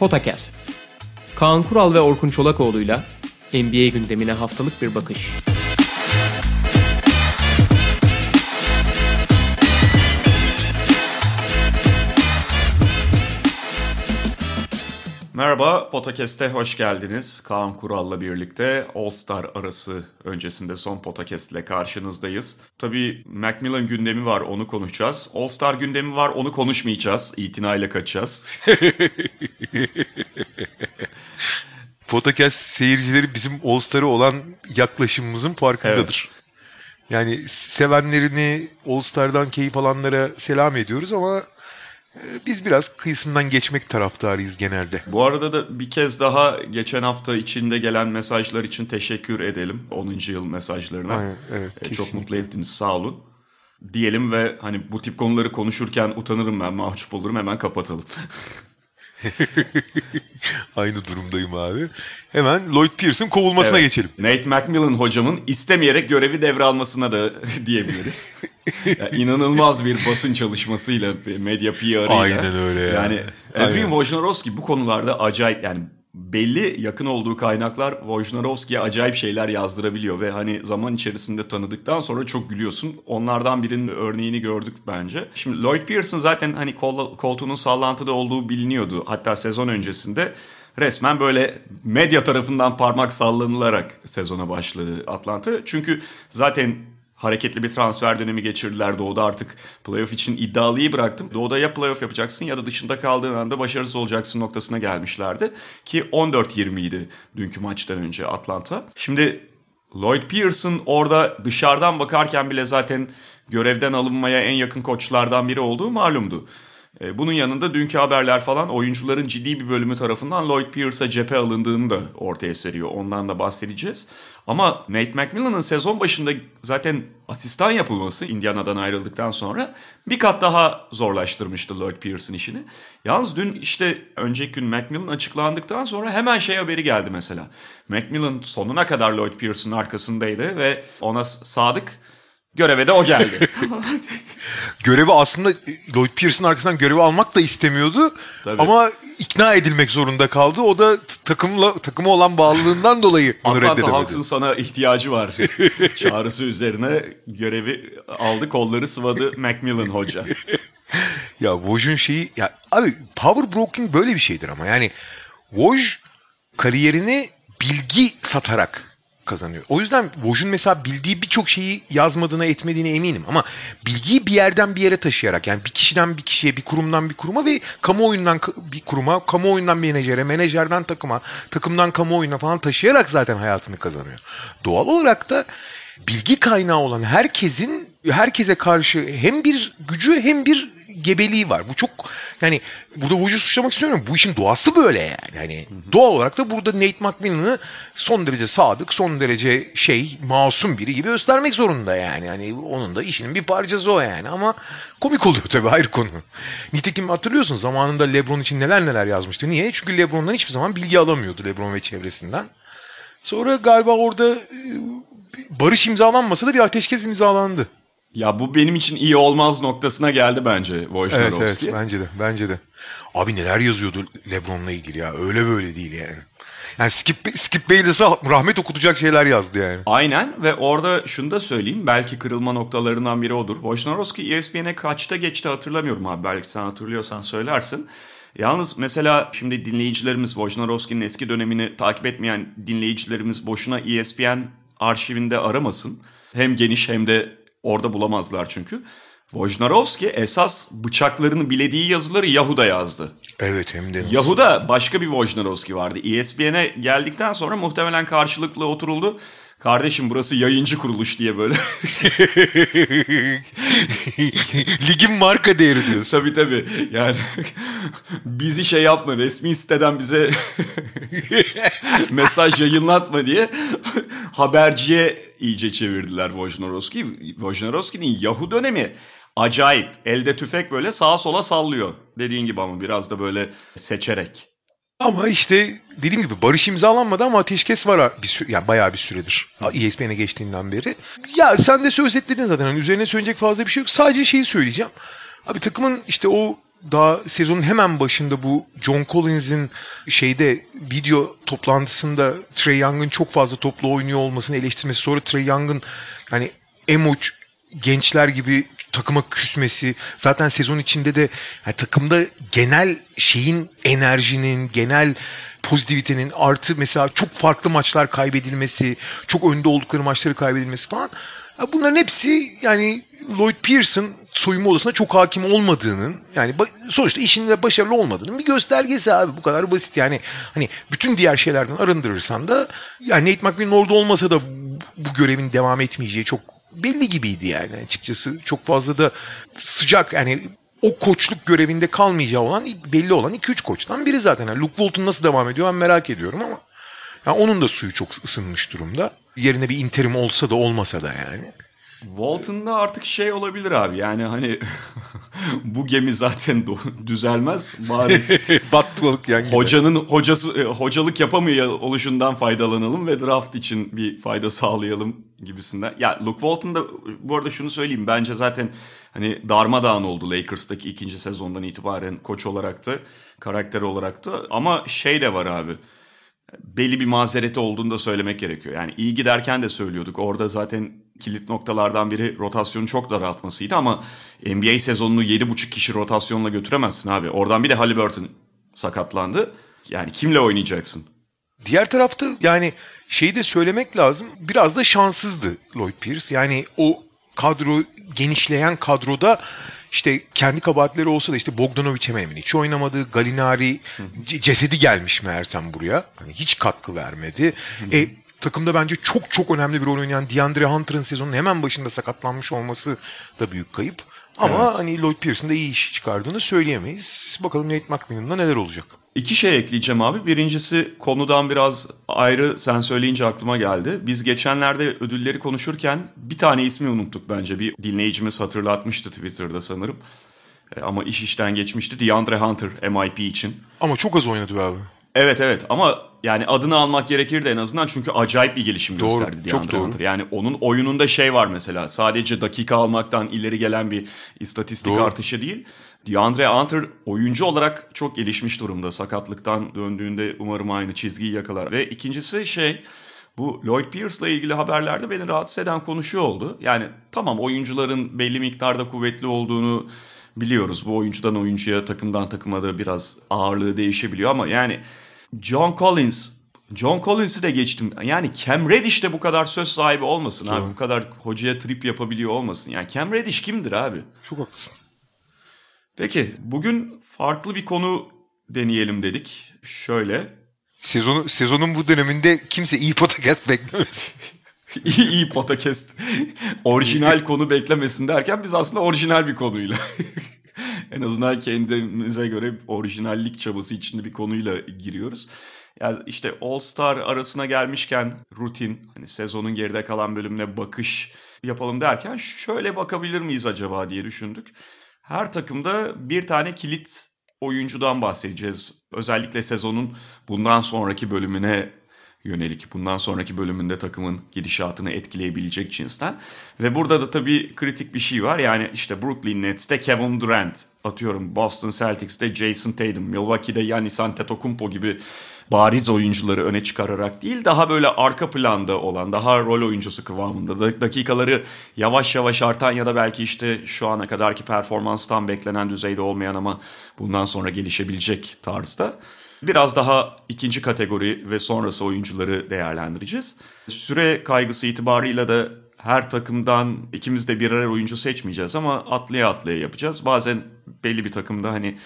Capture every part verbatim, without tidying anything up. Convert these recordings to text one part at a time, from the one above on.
Podcast. Kaan Kural ve Orkun Çolakoğlu'yla N B A gündemine haftalık bir bakış. Merhaba, Podcast'e hoş geldiniz. Kaan Kural'la birlikte All-Star arası öncesinde son Podcast'le karşınızdayız. Tabii McMillan gündemi var, onu konuşacağız. All-Star gündemi var, onu konuşmayacağız. İtinayla kaçacağız. Podcast seyircileri bizim All-Star'ı olan yaklaşımımızın farkındadır. Evet. Yani sevenlerini, All-Star'dan keyif alanlara selam ediyoruz ama... Biz biraz kıyısından geçmek taraftarıyız genelde. Bu arada da bir kez daha geçen hafta içinde gelen mesajlar için teşekkür edelim. onuncu yıl mesajlarına. Aynen, evet, e, çok mutlu ettiniz, sağ olun. Diyelim ve hani bu tip konuları konuşurken utanırım ben, mahcup olurum, hemen kapatalım. Aynı durumdayım abi. Hemen Lloyd Pierce'ın kovulmasına evet, geçelim. Nate McMillan hocamın istemeyerek görevi devralmasına da diyebiliriz. Yani inanılmaz bir basın çalışmasıyla, medya P R'ıyla. Aynen öyle ya. Yani Adrian Wojnarowski bu konularda acayip, yani belli yakın olduğu kaynaklar Wojnarowski'ye acayip şeyler yazdırabiliyor ve hani zaman içerisinde tanıdıktan sonra çok gülüyorsun. Onlardan birinin örneğini gördük bence. Şimdi Lloyd Pierce'ın zaten hani kol, koltuğunun sallantıda olduğu biliniyordu. Hatta sezon öncesinde resmen böyle medya tarafından parmak sallanılarak sezona başladı Atlanta. Çünkü zaten hareketli bir transfer dönemi geçirdiler. Doğu'da artık playoff için iddialıyı bıraktım. Doğu'da ya playoff yapacaksın ya da dışında kaldığın anda başarısız olacaksın noktasına gelmişlerdi. Ki on dört yirmi idi dünkü maçtan önce Atlanta. Şimdi Lloyd Pierce'ın orada dışarıdan bakarken bile zaten görevden alınmaya en yakın koçlardan biri olduğu malumdu. Bunun yanında dünkü haberler falan oyuncuların ciddi bir bölümü tarafından Lloyd Pierce'a cephe alındığını da ortaya seriyor. Ondan da bahsedeceğiz. Ama Nate McMillan'ın sezon başında zaten asistan yapılması Indiana'dan ayrıldıktan sonra bir kat daha zorlaştırmıştı Lloyd Pierce'ın işini. Yalnız dün işte önceki gün McMillan açıklandıktan sonra hemen şey haberi geldi mesela. McMillan sonuna kadar Lloyd Pierce'ın arkasındaydı ve ona sadık. Göreve de o geldi. Görevi aslında Lloyd Pierce'ın arkasından görevi almak da istemiyordu. Tabii. Ama ikna edilmek zorunda kaldı. O da takımla takıma olan bağlılığından dolayı bunu reddedemedi. Atlanta Hawks'ın sana ihtiyacı var çağrısı üzerine görevi aldı, kolları sıvadı McMillan hoca. Ya Woj'un şeyi ya abi, power broking böyle bir şeydir ama yani Woj kariyerini bilgi satarak kazanıyor. O yüzden Woj'un mesela bildiği birçok şeyi yazmadığına, etmediğine eminim ama bilgiyi bir yerden bir yere taşıyarak, yani bir kişiden bir kişiye, bir kurumdan bir kuruma ve kamuoyundan bir kuruma, kamuoyundan menajere, menajerden takıma, takımdan kamuoyuna falan taşıyarak zaten hayatını kazanıyor. Doğal olarak da bilgi kaynağı olan herkesin herkese karşı hem bir gücü hem bir gebeliği var. Bu çok, yani burada Woj'u suçlamak istemiyorum. Bu işin doğası böyle yani. Yani hı hı. Doğal olarak da burada Nate McMillan'ı son derece sadık, son derece şey, masum biri gibi göstermek zorunda yani. Yani onun da işinin bir parçası o yani. Ama komik oluyor tabii, ayrı konu. Nitekim hatırlıyorsun zamanında LeBron için neler neler yazmıştı. Niye? Çünkü LeBron'dan hiçbir zaman bilgi alamıyordu, LeBron ve çevresinden. Sonra galiba orada barış imzalanmasa da bir ateşkes imzalandı. Ya bu benim için iyi olmaz noktasına geldi bence Wojnarowski. Evet, evet, bence de, bence de. Abi neler yazıyordu LeBron'la ilgili ya, öyle böyle değil yani. Yani Skip, Skip Bayless'a rahmet okutacak şeyler yazdı yani. Aynen ve orada şunu da söyleyeyim, belki kırılma noktalarından biri odur. Wojnarowski E S P N'e kaçta geçti hatırlamıyorum abi, belki sen hatırlıyorsan söylersin. Yalnız mesela şimdi dinleyicilerimiz, Wojnarowski'nin eski dönemini takip etmeyen dinleyicilerimiz boşuna E S P N arşivinde aramasın. Hem geniş hem de orada bulamazlar çünkü. Wojnarowski esas bıçaklarını bilediği yazıları Yahoo'da yazdı. Evet, hem de nasıl? Yahoo'da başka bir Wojnarowski vardı. E S P N'e geldikten sonra muhtemelen karşılıklı oturuldu. Kardeşim burası yayıncı kuruluş diye böyle. Ligin marka değeri diyorsun. Tabii tabii. Yani bizi şey yapma, resmi siteden bize mesaj yayınlatma diye haberciye iyice çevirdiler Wojnarowski. Wojnarowski'nin Yahoo dönemi acayip. Elde tüfek böyle sağa sola sallıyor. Dediğin gibi ama biraz da böyle seçerek. Ama işte dediğim gibi barış imzalanmadı ama ateşkes var bir sü- yani bayağı bir süredir. E S P N'e geçtiğinden beri. Ya sen de özetledin zaten. Yani üzerine söyleyecek fazla bir şey yok. Sadece şeyi söyleyeceğim. Abi takımın işte o daha sezonun hemen başında bu John Collins'in şeyde video toplantısında Trey Young'ın çok fazla toplu oynuyor olmasını eleştirmesi, sonra Trey Young'ın hani emo gençler gibi takıma küsmesi, zaten sezon içinde de yani takımda genel şeyin, enerjinin, genel pozitivitenin artı mesela çok farklı maçlar kaybedilmesi, çok önde oldukları maçları kaybedilmesi falan. Bunların hepsi yani Lloyd Pierce'ın soyunma odasına çok hakim olmadığının, yani sonuçta işinde başarılı olmadığının bir göstergesi abi. Bu kadar basit yani. Hani bütün diğer şeylerden arındırırsan da yani Nate McMillan orada olmasa da bu görevin devam etmeyeceği çok belli gibiydi yani açıkçası. Çok fazla da sıcak yani o koçluk görevinde kalmayacağı olan belli olan iki üç koçtan biri zaten. Yani Luke Walton nasıl devam ediyor ben merak ediyorum ama yani onun da suyu çok ısınmış durumda. Yerine bir interim olsa da olmasa da yani. Walton'da artık şey olabilir abi yani hani bu gemi zaten düzelmez bari battı balık yani. Hocanın hocası hocalık yapamıyor oluşundan faydalanalım ve draft için bir fayda sağlayalım gibisinden. Ya Luke Walton'da bu arada şunu söyleyeyim, bence zaten hani darmadağın oldu Lakers'taki ikinci sezondan itibaren koç olarak da karakter olarak da, ama şey de var abi. Belli bir mazereti olduğunu da söylemek gerekiyor. Yani iyi giderken de söylüyorduk. Orada zaten kilit noktalardan biri rotasyonu çok daraltmasıydı ama N B A sezonunu yedi buçuk kişi rotasyonla götüremezsin abi. Oradan bir de Haliburton sakatlandı. Yani kimle oynayacaksın? Diğer tarafta yani şeyi de söylemek lazım. Biraz da şanssızdı Lloyd Pierce. Yani o kadro, genişleyen kadroda İşte kendi kabahatleri olsa da işte Bogdanović hemen hiç oynamadı. Gallinari cesedi gelmiş meğersem buraya. Hani hiç katkı vermedi. E, takımda bence çok çok önemli bir rol oynayan D'Andre Hunter'ın sezonun hemen başında sakatlanmış olması da büyük kayıp. Ama evet, hani Lloyd Pierce'ın da iyi iş çıkardığını söyleyemeyiz. Bakalım Nate McMillan'da neler olacak. İki şey ekleyeceğim abi. Birincisi konudan biraz ayrı, sen söyleyince aklıma geldi. Biz geçenlerde ödülleri konuşurken bir tane ismi unuttuk bence. Bir dinleyicimiz hatırlatmıştı Twitter'da sanırım. E, ama iş işten geçmişti. D'Andre Hunter M I P için. Ama çok az oynadı be abi. Evet evet ama yani adını almak gerekirdi en azından çünkü acayip bir gelişim doğru, gösterdi D'Andre Hunter. Yani onun oyununda şey var mesela, sadece dakika almaktan ileri gelen bir istatistik doğru artışı değil. D'Andre Hunter oyuncu olarak çok gelişmiş durumda. Sakatlıktan döndüğünde umarım aynı çizgiyi yakalar. Ve ikincisi şey, bu Lloyd Pierce'la ilgili haberlerde beni rahatsız eden konu şu oldu. Yani tamam oyuncuların belli miktarda kuvvetli olduğunu biliyoruz. Bu oyuncudan oyuncuya, takımdan takıma da biraz ağırlığı değişebiliyor ama yani John Collins, John Collins'i de geçtim. Yani Cam Reddish de bu kadar söz sahibi olmasın evet abi. Bu kadar hocaya trip yapabiliyor olmasın. Yani Cam Reddish kimdir abi? Çok haklısın. Peki bugün farklı bir konu deneyelim dedik. Şöyle. Sezonu, sezonun bu döneminde kimse iyi podcast beklemez. iyi iyi podcast. Orijinal konu beklemesin derken biz aslında orijinal bir konuyla. En azından kendimize göre orijinallik çabası içinde bir konuyla giriyoruz. Yani işte All Star arasına gelmişken rutin, hani sezonun geride kalan bölümüne bakış yapalım derken şöyle bakabilir miyiz acaba diye düşündük. Her takımda bir tane kilit oyuncudan bahsedeceğiz. Özellikle sezonun bundan sonraki bölümüne yönelik, bundan sonraki bölümünde takımın gidişatını etkileyebilecek cinsten. Ve burada da tabii kritik bir şey var. Yani işte Brooklyn Nets'te Kevin Durant, atıyorum Boston Celtics'te Jason Tatum, Milwaukee'de Giannis Antetokounmpo gibi bariz oyuncuları öne çıkararak değil, daha böyle arka planda olan, daha rol oyuncusu kıvamında, dakikaları yavaş yavaş artan ya da belki işte şu ana kadarki performanstan beklenen düzeyde olmayan ama bundan sonra gelişebilecek tarzda biraz daha ikinci kategori ve sonrası oyuncuları değerlendireceğiz. Süre kaygısı itibarıyla da her takımdan ikimiz de birer oyuncu seçmeyeceğiz ama atlaya atlaya yapacağız. Bazen belli bir takımda hani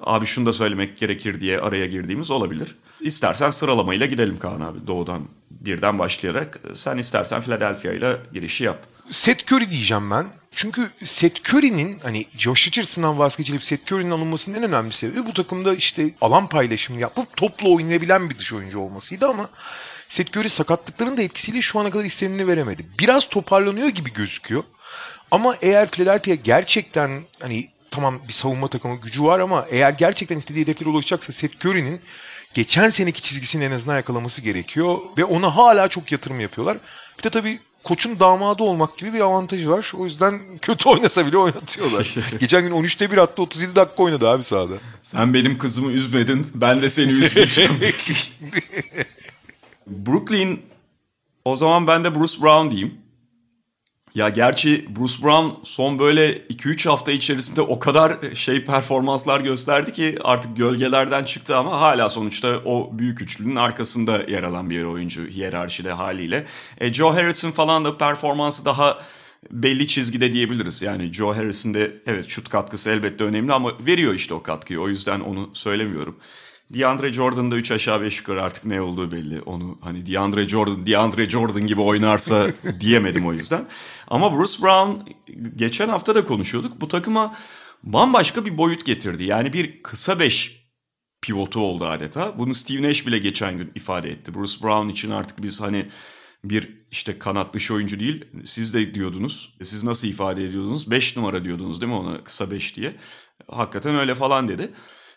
abi şunu da söylemek gerekir diye araya girdiğimiz olabilir. İstersen sıralamayla gidelim Kaan abi. Doğudan birden başlayarak. Sen istersen Philadelphia ile girişi yap. Seth Curry diyeceğim ben. Çünkü Seth Curry'nin hani Josh Richardson'dan vazgeçilip Seth Curry'nin alınmasının en önemli sebebi bu takımda işte alan paylaşımı yapıp topla oynayabilen bir dış oyuncu olmasıydı ama Seth Curry sakatlıkların da etkisiyle şu ana kadar istenileni veremedi. Biraz toparlanıyor gibi gözüküyor. Ama eğer Philadelphia gerçekten hani tamam bir savunma takımı gücü var ama eğer gerçekten istediği hedeflere ulaşacaksa Seth Curry'nin geçen seneki çizgisini en azından yakalaması gerekiyor ve ona hala çok yatırım yapıyorlar. Bir de tabii koçun damadı olmak gibi bir avantajı var. O yüzden kötü oynasa bile oynatıyorlar. Geçen gün on üçte bir attı, otuz yedi dakika oynadı abi sahada. Sen benim kızımı üzmedin, ben de seni üzmeyeceğim. Brooklyn, o zaman ben de Bruce Brown diyeyim. Ya gerçi Bruce Brown son böyle iki üç hafta içerisinde o kadar şey performanslar gösterdi ki artık gölgelerden çıktı ama hala sonuçta o büyük üçlünün arkasında yer alan bir oyuncu hiyerarşide haliyle. E, Joe Harris'in falan da performansı daha belli çizgide diyebiliriz. Yani Joe Harris'in de evet şut katkısı elbette önemli ama veriyor işte o katkıyı, o yüzden onu söylemiyorum. D'Andre Jordan'da üç aşağı beş yukarı artık ne olduğu belli. Onu hani D'Andre Jordan, D'Andre Jordan gibi oynarsa diyemedim o yüzden. Ama Bruce Brown geçen hafta da konuşuyorduk. Bu takıma bambaşka bir boyut getirdi. Yani bir kısa beş pivotu oldu adeta. Bunu Steve Nash bile geçen gün ifade etti. Bruce Brown için artık biz hani bir işte kanat dışı oyuncu değil. Siz de diyordunuz. Siz nasıl ifade ediyordunuz? beş numara diyordunuz değil mi ona, kısa beş diye? Hakikaten öyle falan dedi.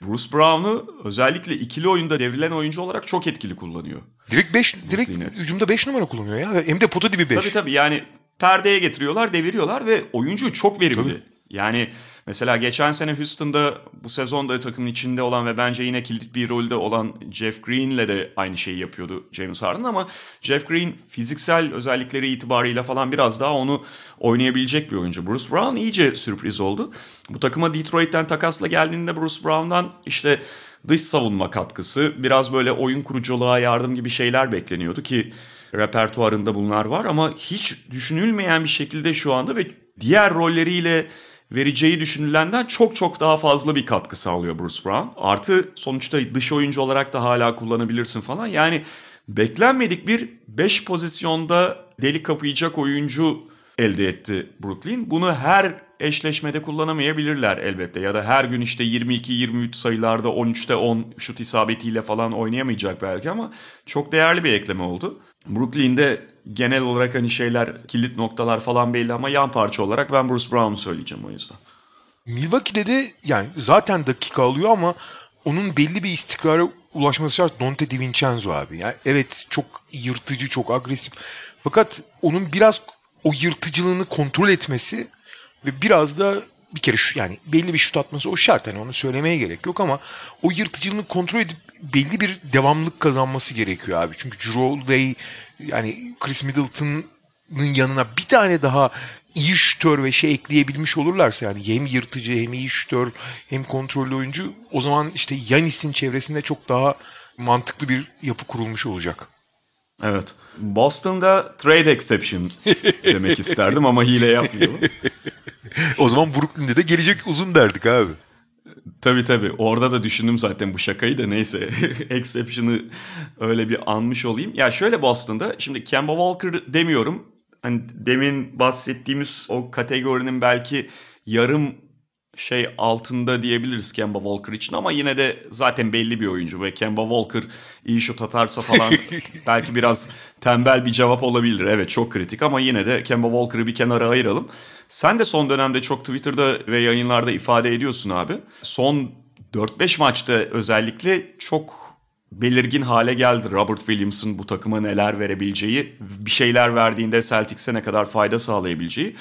Bruce Brown'u özellikle ikili oyunda devrilen oyuncu olarak çok etkili kullanıyor. Direkt beş, direkt hücumda beş numara kullanıyor ya. Hem de pota dibi beş. Tabii tabii, yani perdeye getiriyorlar, deviriyorlar ve oyuncu çok verimli. Tabii. Yani mesela geçen sene Houston'da, bu sezonda takımın içinde olan ve bence yine kilit bir rolde olan Jeff Green'le de aynı şeyi yapıyordu James Harden ama Jeff Green fiziksel özellikleri itibarıyla falan biraz daha onu oynayabilecek bir oyuncu. Bruce Brown iyice sürpriz oldu. Bu takıma Detroit'ten takasla geldiğinde Bruce Brown'dan işte dış savunma katkısı, biraz böyle oyun kuruculuğa yardım gibi şeyler bekleniyordu ki repertuarında bunlar var ama hiç düşünülmeyen bir şekilde şu anda ve diğer rolleriyle vereceği düşünülenden çok çok daha fazla bir katkı sağlıyor Bruce Brown. Artı sonuçta dış oyuncu olarak da hala kullanabilirsin falan. Yani beklenmedik bir beş pozisyonda delik kapayacak oyuncu elde etti Brooklyn. Bunu her eşleşmede kullanamayabilirler elbette. Ya da her gün işte yirmi iki yirmi üç sayılarda on üçte on şut isabetiyle falan oynayamayacak belki ama çok değerli bir ekleme oldu. Brooklyn'de genel olarak hani şeyler, kilit noktalar falan belli ama yan parça olarak ben Bruce Brown'u söyleyeceğim o yüzden. Milwaukee'de de yani zaten dakika alıyor ama onun belli bir istikrara ulaşması şart. Dante DiVincenzo abi. Yani evet çok yırtıcı, çok agresif. Fakat onun biraz o yırtıcılığını kontrol etmesi ve biraz da bir kere şu, yani belli bir şut atması o şart. Yani onu söylemeye gerek yok ama o yırtıcılığını kontrol edip belli bir devamlılık kazanması gerekiyor abi. Çünkü Jrue Holiday, yani Chris Middleton'ın yanına bir tane daha iyi şütör ve şey ekleyebilmiş olurlarsa, yani hem yırtıcı hem iyi şütör hem kontrollü oyuncu, o zaman işte Yanis'in çevresinde çok daha mantıklı bir yapı kurulmuş olacak. Evet. Boston'da trade exception demek isterdim ama hile yapmıyor. O zaman Brooklyn'de de gelecek uzun derdik abi. Tabii tabii. Orada da düşündüm zaten bu şakayı da, neyse. Exception'ı öyle bir anmış olayım. Ya şöyle, Boston'da şimdi Kemba Walker demiyorum. Hani demin bahsettiğimiz o kategorinin belki yarım şey altında diyebiliriz Kemba Walker için ama yine de zaten belli bir oyuncu ve Kemba Walker iyi şut atarsa falan belki biraz tembel bir cevap olabilir. Evet, çok kritik ama yine de Kemba Walker'ı bir kenara ayıralım. Sen de son dönemde çok Twitter'da ve yayınlarda ifade ediyorsun abi. Son dört beş maçta özellikle çok belirgin hale geldi Robert Williams'ın bu takıma neler verebileceği, bir şeyler verdiğinde Celtics'e ne kadar fayda sağlayabileceği.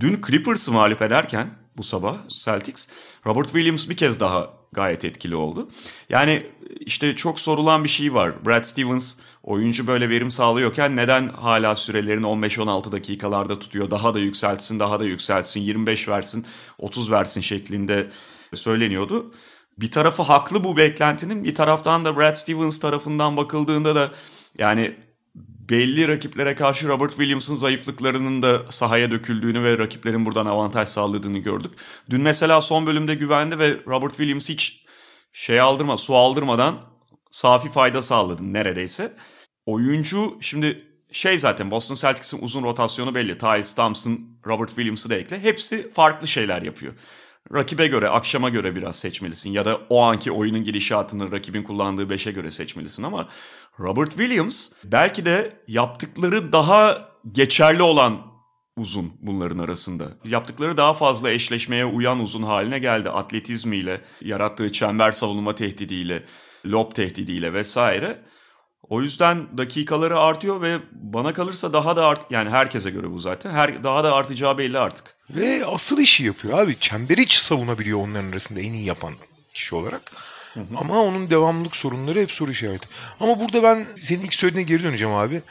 Dün Clippers'ı mağlup ederken bu sabah Celtics, Robert Williams bir kez daha gayet etkili oldu. Yani işte çok sorulan bir şey var. Brad Stevens oyuncu böyle verim sağlıyorken neden hala sürelerini on beş on altı dakikalarda tutuyor? Daha da yükseltsin, daha da yükseltsin, yirmi beş versin, otuz versin şeklinde söyleniyordu. Bir tarafı haklı bu beklentinin, bir taraftan da Brad Stevens tarafından bakıldığında da yani belli rakiplere karşı Robert Williams'ın zayıflıklarının da sahaya döküldüğünü ve rakiplerin buradan avantaj sağladığını gördük. Dün mesela son bölümde güvendi ve Robert Williams hiç şey aldırma, su aldırmadan safi fayda sağladı neredeyse. Oyuncu şimdi şey, zaten Boston Celtics'in uzun rotasyonu belli. Tyus Thompson, Robert Williams'ı da ekle. Hepsi farklı şeyler yapıyor. Rakibe göre, akşama göre biraz seçmelisin ya da o anki oyunun gidişatını rakibin kullandığı beşe göre seçmelisin ama Robert Williams belki de yaptıkları daha geçerli olan uzun bunların arasında. Yaptıkları daha fazla eşleşmeye uyan uzun haline geldi. Atletizmiyle, yarattığı çember savunma tehdidiyle, lob tehdidiyle vesaire. O yüzden dakikaları artıyor ve bana kalırsa daha da art... Yani herkese göre bu zaten. Her, daha da artacağı belli artık. Ve asıl işi yapıyor abi. Çemberi hiç savunabiliyor onların arasında en iyi yapan kişi olarak. Hı hı. Ama onun devamlılık sorunları hep soru işareti. Ama burada ben senin ilk söylediğine geri döneceğim abi.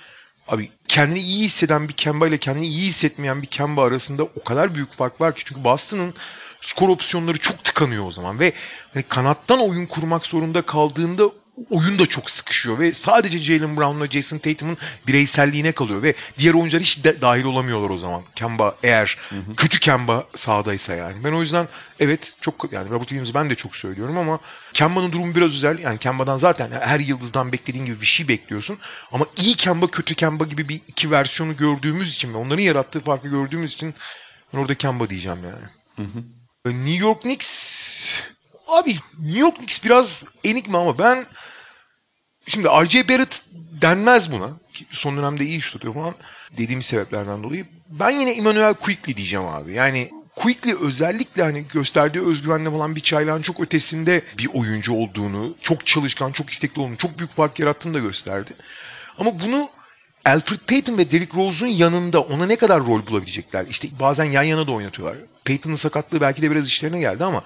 Abi kendini iyi hisseden bir Kemba ile kendini iyi hissetmeyen bir Kemba arasında o kadar büyük fark var ki. Çünkü Boston'ın skor opsiyonları çok tıkanıyor o zaman. Ve hani kanattan oyun kurmak zorunda kaldığında... Oyun da çok sıkışıyor ve sadece Jaylen Brown'la Jason Tatum'un bireyselliğine kalıyor ve diğer oyuncular hiç de dahil olamıyorlar o zaman. Kemba eğer hı hı. kötü Kemba sahadaysa yani. Ben o yüzden evet çok yani Robert Williams'ı ben de çok söylüyorum ama Kemba'nın durumu biraz özel. Yani Kemba'dan zaten her yıldızdan beklediğin gibi bir şey bekliyorsun. Ama iyi Kemba kötü Kemba gibi bir iki versiyonu gördüğümüz için ve onların yarattığı farkı gördüğümüz için ben orada Kemba diyeceğim yani. Hı hı. New York Knicks... Abi New York Knicks biraz enigma ama ben şimdi R J Barrett denmez buna. Son dönemde iyi iş tutuyor falan dediğim sebeplerden dolayı. Ben yine Immanuel Quickley diyeceğim abi. Yani Quickley özellikle hani gösterdiği özgüvenle falan bir çaylağın çok ötesinde bir oyuncu olduğunu, çok çalışkan, çok istekli olduğunu, çok büyük fark yarattığını da gösterdi. Ama bunu Alfred Payton ve Derrick Rose'un yanında ona ne kadar rol bulabilecekler? İşte bazen yan yana da oynatıyorlar. Payton'ın sakatlığı belki de biraz işlerine geldi ama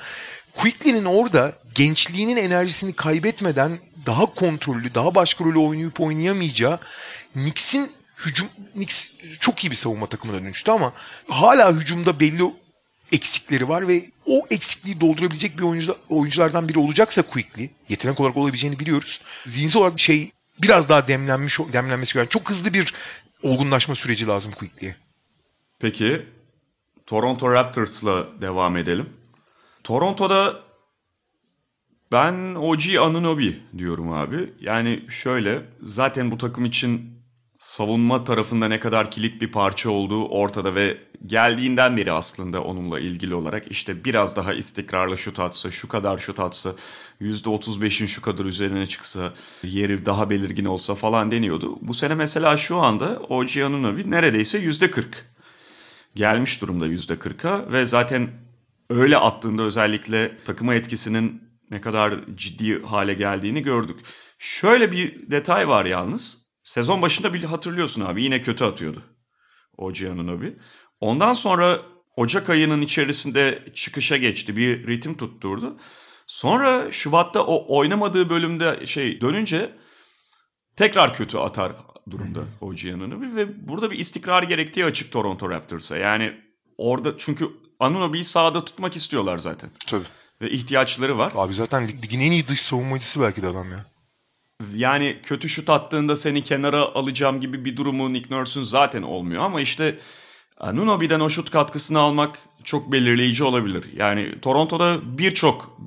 Quickley'nin orada gençliğinin enerjisini kaybetmeden daha kontrollü, daha başka rolü oynayıp oynayamayacağı Knicks'in hücum... Knicks çok iyi bir savunma takımına dönüştü ama hala hücumda belli eksikleri var ve o eksikliği doldurabilecek bir oyuncu, oyunculardan biri olacaksa Quickley, yetenek olarak olabileceğini biliyoruz. Zihinsel olarak bir şey biraz daha demlenmiş, demlenmesi gereken çok hızlı bir olgunlaşma süreci lazım Quickley'e. Peki, Toronto Raptors'la devam edelim. Toronto'da ben O G Anunobi diyorum abi. Yani şöyle zaten bu takım için savunma tarafında ne kadar kilit bir parça olduğu ortada ve geldiğinden beri aslında onunla ilgili olarak işte biraz daha istikrarlı şut atsa, şu kadar şut atsa, yüzde otuz beşin şu kadar üzerine çıksa, yeri daha belirgin olsa falan deniyordu. Bu sene mesela şu anda O G Anunobi neredeyse yüzde kırk gelmiş durumda yüzde kırka ve zaten öyle attığında özellikle takıma etkisinin ne kadar ciddi hale geldiğini gördük. Şöyle bir detay var yalnız. Sezon başında bile hatırlıyorsun abi yine kötü atıyordu O G Anunobi. Ondan sonra Ocak ayının içerisinde çıkışa geçti. Bir ritim tutturdu. Sonra Şubat'ta o oynamadığı bölümde şey dönünce tekrar kötü atar durumda O G Anunobi. Ve burada bir istikrar gerektiği açık Toronto Raptors'a. Yani orada çünkü... Anunobi'yi sahada tutmak istiyorlar zaten. Tabii. Ve ihtiyaçları var. Abi zaten ligin en iyi dış savunmacısı belki de adam ya. Yani kötü şut attığında seni kenara alacağım gibi bir durumu Nick Nurse'un zaten olmuyor. Ama işte Anunobi'den o şut katkısını almak çok belirleyici olabilir. Yani Toronto'da birçok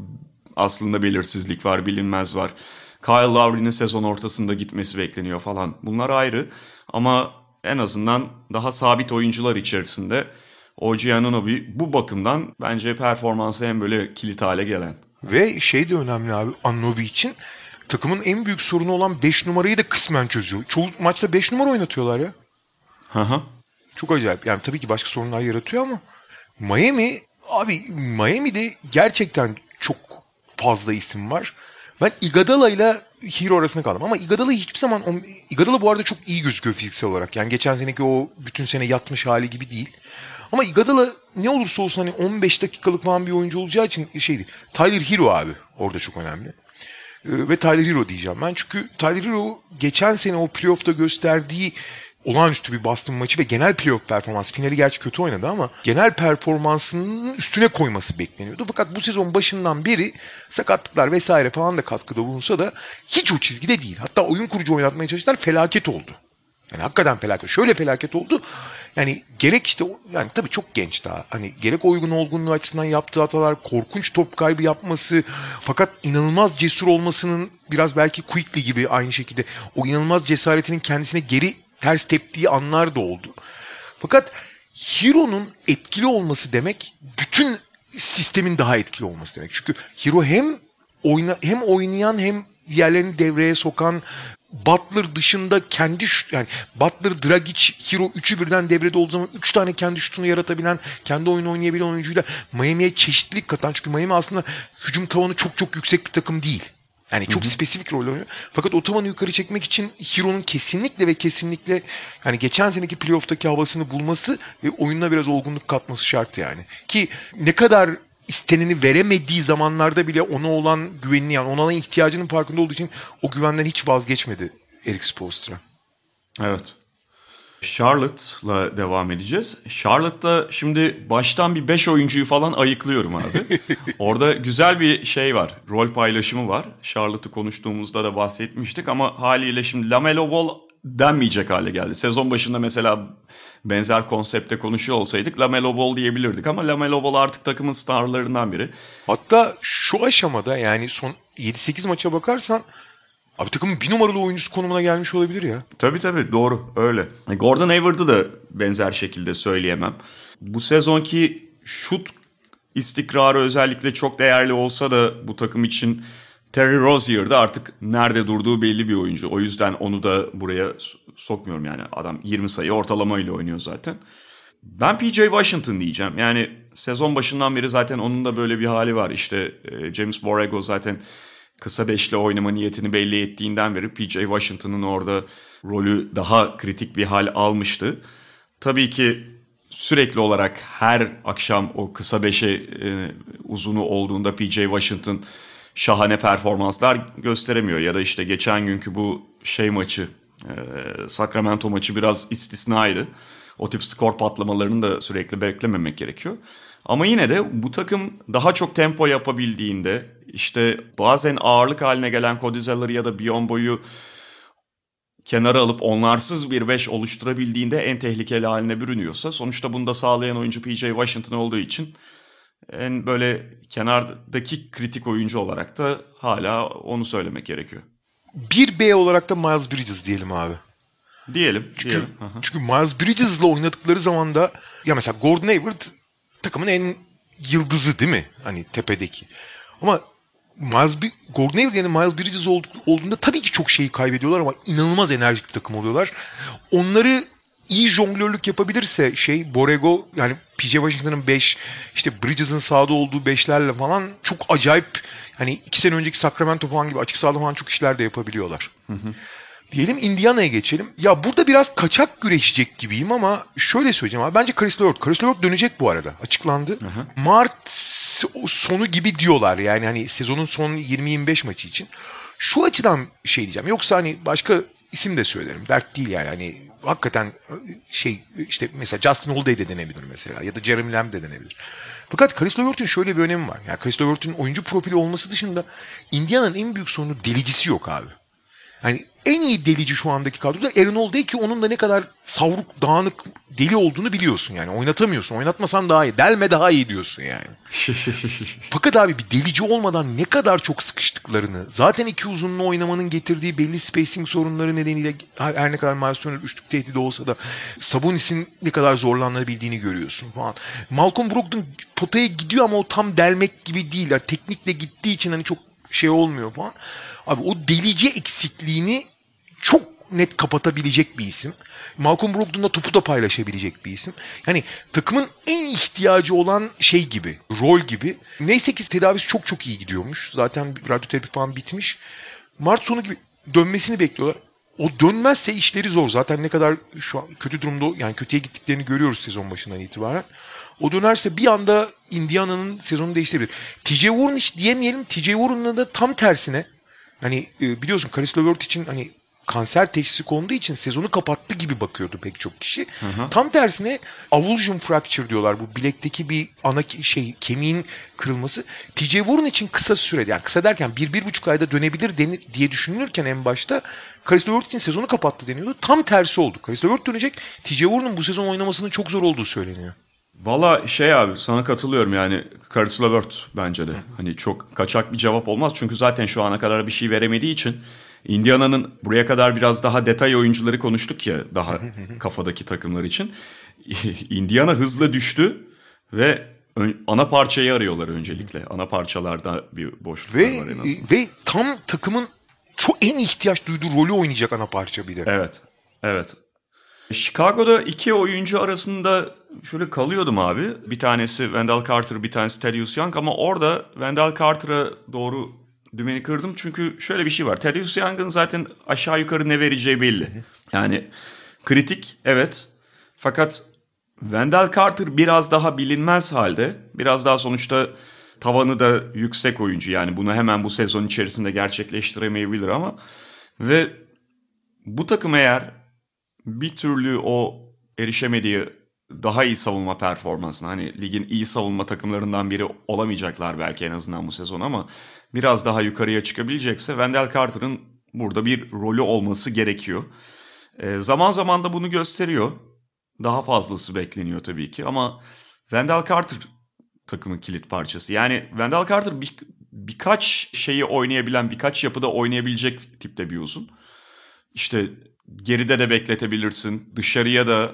aslında belirsizlik var, bilinmez var. Kyle Lowry'nin sezon ortasında gitmesi bekleniyor falan. Bunlar ayrı ama en azından daha sabit oyuncular içerisinde... O G Anunobi bu bakımdan bence performansı en böyle kilit hale gelen. Ve şey de önemli abi Anunobi için takımın en büyük sorunu olan beş numarayı da kısmen çözüyor. Çoğu maçta beş numara oynatıyorlar ya. Hı hı. Çok acayip. Yani tabii ki başka sorunlar yaratıyor ama Miami abi Miami'de gerçekten çok fazla isim var. Ben Igadala ile Hero arasında kaldım ama Igadala hiçbir zaman Igadala bu arada çok iyi gözüküyor fiziksel olarak. Yani geçen seneki o bütün sene yatmış hali gibi değil. Ama Igadala ne olursa olsun hani on beş dakikalık falan bir oyuncu olacağı için şeydi. Tyler Hero abi orada çok önemli. Ee, ve Tyler Hero diyeceğim ben. Çünkü Tyler Hero geçen sene o playoff'ta gösterdiği olağanüstü bir Boston maçı ve genel playoff performansı. Finali gerçi kötü oynadı ama genel performansının üstüne koyması bekleniyordu. Fakat bu sezon başından beri sakatlıklar vesaire falan da katkıda bulunsa da hiç o çizgide değil. Hatta oyun kurucu oynatmaya çalıştılar felaket oldu. Yani hakikaten felaket. Şöyle felaket oldu. Yani gerek işte yani tabii çok genç daha. Hani gerek uygun olgunluğu açısından yaptığı hatalar, korkunç top kaybı yapması fakat inanılmaz cesur olmasının biraz belki Quickley gibi aynı şekilde o inanılmaz cesaretinin kendisine geri ters teptiği anlar da oldu. Fakat Hero'nun etkili olması demek bütün sistemin daha etkili olması demek. Çünkü Hero hem oyna, hem oynayan hem diğerlerini devreye sokan Butler dışında kendi şut, yani Butler, Dragic, Hero üçü birden devrede olduğu zaman üç tane kendi şutunu yaratabilen, kendi oyunu oynayabilen oyuncuyla Miami'ye çeşitlilik katan. Çünkü Miami aslında hücum tavanı çok çok yüksek bir takım değil. Yani çok hı hı. spesifik rol oynuyor. Fakat o tavanı yukarı çekmek için Hero'nun kesinlikle ve kesinlikle yani geçen seneki playoff'taki havasını bulması ve oyununa biraz olgunluk katması şart yani. Ki ne kadar isteneni veremediği zamanlarda bile ona olan güvenini, yani ona olan ihtiyacının farkında olduğu için o güvenden hiç vazgeçmedi Eric Spoelstra. Evet. Charlotte'la devam edeceğiz. Charlotte'da şimdi baştan bir beş oyuncuyu falan ayıklıyorum abi. Orada güzel bir şey var. Rol paylaşımı var. Charlotte'ı konuştuğumuzda da bahsetmiştik ama haliyle şimdi Lamelo Ball denmeyecek hale geldi. Sezon başında mesela benzer konsepte konuşuyor olsaydık Lamelo Ball diyebilirdik ama Lamelo Ball artık takımın starlarından biri. Hatta şu aşamada yani son yedi sekiz maça bakarsan abi takımın bir numaralı oyuncusu konumuna gelmiş olabilir ya. Tabii tabii doğru öyle. Gordon Hayward'ı da benzer şekilde söyleyemem. Bu sezonki şut istikrarı özellikle çok değerli olsa da bu takım için Terry Rozier'da artık nerede durduğu belli bir oyuncu. O yüzden onu da buraya sokmuyorum yani. Adam yirmi sayı ortalamayla oynuyor zaten. Ben P J. Washington diyeceğim. Yani sezon başından beri zaten onun da böyle bir hali var. İşte James Borrego zaten kısa beşli oynama niyetini belli ettiğinden beri P J. Washington'ın orada rolü daha kritik bir hal almıştı. Tabii ki sürekli olarak her akşam o kısa beşe e, uzunu olduğunda P J. Washington şahane performanslar gösteremiyor. Ya da işte geçen günkü bu şey maçı, e, Sacramento maçı biraz istisnaydı. O tip skor patlamalarını da sürekli beklememek gerekiyor. Ama yine de bu takım daha çok tempo yapabildiğinde işte bazen ağırlık haline gelen Kodizal'ları ya da Biyombo'yu kenara alıp onlarsız bir beş oluşturabildiğinde en tehlikeli haline bürünüyorsa sonuçta bunu da sağlayan oyuncu P J. Washington olduğu için en böyle kenardaki kritik oyuncu olarak da hala onu söylemek gerekiyor. bir B olarak da Miles Bridges diyelim abi. Diyelim. Çünkü, diyelim. Çünkü Miles Bridges'la oynadıkları zaman da ya mesela Gordon Hayward takımın en yıldızı değil mi? Hani tepedeki. Ama Miles, Gordon Hayward yani Miles Bridges olduğunda tabii ki çok şeyi kaybediyorlar ama inanılmaz enerjik bir takım oluyorlar. Onları iyi jonglörlük yapabilirse şey Borrego yani P J. Washington'ın beş işte Bridges'ın sahada olduğu beşlerle falan çok acayip hani iki sene önceki Sacramento falan gibi açık sahada falan çok işler de yapabiliyorlar. Hı hı. Diyelim Indiana'ya geçelim. Ya burada biraz kaçak güreşecek gibiyim ama şöyle söyleyeceğim abi. Bence Caris LeVert. Caris LeVert dönecek bu arada. Açıklandı. Hı hı. Mart sonu gibi diyorlar. Yani hani sezonun son yirmi yirmi beş maçı için. Şu açıdan şey diyeceğim. Yoksa hani başka isim de söylerim. Dert değil yani. Hani hakikaten şey işte mesela Justin Holiday de denebilir mesela. Ya da Jeremy Lamb de denebilir. Fakat Caris LeVert'ün şöyle bir önemi var. Yani Caris LeVert'ün oyuncu profili olması dışında Indiana'nın en büyük sorunu delicisi yok abi. Hani en iyi delici şu andaki kadroda Aaron Holiday ki onun da ne kadar savruk, dağınık, deli olduğunu biliyorsun yani. Oynatamıyorsun. Oynatmasan daha iyi. Delme daha iyi diyorsun yani. Fakat abi bir delici olmadan ne kadar çok sıkıştıklarını, zaten iki uzunlu oynamanın getirdiği belli spacing sorunları nedeniyle her ne kadar Miles Turner üçlük tehdidi olsa da Sabonis'in ne kadar zorlanabildiğini görüyorsun falan. Malcolm Brogdon potaya gidiyor ama o tam delmek gibi değil. Yani teknikle gittiği için hani çok şey olmuyor falan. Abi o delici eksikliğini çok net kapatabilecek bir isim. Malcolm Brogdon'la topu da paylaşabilecek bir isim. Yani takımın en ihtiyacı olan şey gibi, rol gibi. Neyse ki tedavisi çok çok iyi gidiyormuş. Zaten radyoterapi falan bitmiş. Mart sonu gibi dönmesini bekliyorlar. O dönmezse işleri zor. Zaten ne kadar şu an kötü durumda, yani kötüye gittiklerini görüyoruz sezon başından itibaren. O dönerse bir anda Indiana'nın sezonu değiştirebilir. T J Warren hiç diyemeyelim. T J Warren'la da tam tersine. Hani biliyorsun Caris LeVert için hani kanser teşhisi konduğu için sezonu kapattı gibi bakıyordu pek çok kişi. Hı hı. Tam tersine avulsion fracture diyorlar. Bu bilekteki bir ana şey kemiğin kırılması. T J Warren için kısa sürede yani kısa derken bir, bir buçuk ayda dönebilir denir, diye düşünülürken en başta Caris LeVert için sezonu kapattı deniyordu. Tam tersi oldu. Caris LeVert dönecek. T J Warren'ın bu sezon oynamasının çok zor olduğu söyleniyor. Valla şey abi sana katılıyorum yani Caris LeVert bence de hani çok kaçak bir cevap olmaz çünkü zaten şu ana kadar bir şey veremediği için Indiana'nın buraya kadar biraz daha detay oyuncuları konuştuk ya daha kafadaki takımlar için Indiana hızla düştü ve ana parçayı arıyorlar öncelikle ana parçalarda bir boşluk var en azından. Ve tam takımın çok en ihtiyaç duyduğu rolü oynayacak ana parça bir de. Evet evet. Chicago'da iki oyuncu arasında şöyle kalıyordum abi. Bir tanesi Wendell Carter, bir tanesi Thaddeus Young ama orada Wendell Carter'a doğru Dümeni kırdım çünkü şöyle bir şey var. Therese Young'ın zaten aşağı yukarı ne vereceği belli. Yani kritik, evet. Fakat Wendell Carter biraz daha bilinmez halde. Biraz daha sonuçta tavanı da yüksek oyuncu. Yani bunu hemen bu sezon içerisinde gerçekleştiremeyebilir ama. Ve bu takım eğer bir türlü o erişemediği daha iyi savunma performansına, hani ligin iyi savunma takımlarından biri olamayacaklar belki en azından bu sezon ama biraz daha yukarıya çıkabilecekse Wendell Carter'ın burada bir rolü olması gerekiyor. E, zaman zaman da bunu gösteriyor. Daha fazlası bekleniyor tabii ki ama Wendell Carter takımın kilit parçası. Yani Wendell Carter bir, birkaç şeyi oynayabilen, birkaç yapıda oynayabilecek tipte bir uzun. İşte geride de bekletebilirsin, dışarıya da,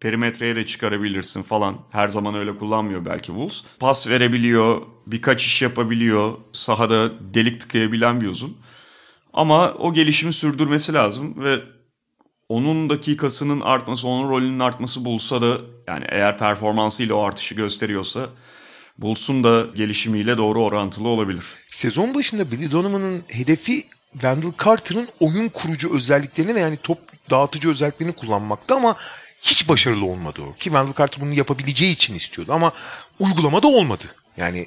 perimetreye de çıkarabilirsin falan. Her zaman öyle kullanmıyor belki Bulls. Pas verebiliyor, birkaç iş yapabiliyor. Sahada delik tıkayabilen bir uzun. Ama o gelişimi sürdürmesi lazım ve onun dakikasının artması, onun rolünün artması Bulls'a da, yani eğer performansıyla o artışı gösteriyorsa Bulls'un da gelişimiyle doğru orantılı olabilir. Sezon başında Billy Donovan'ın hedefi Wendell Carter'ın oyun kurucu özelliklerini ve yani top dağıtıcı özelliklerini kullanmaktı ama hiç başarılı olmadı o. Ki Wendell Carter bunu yapabileceği için istiyordu ama uygulamada olmadı. Yani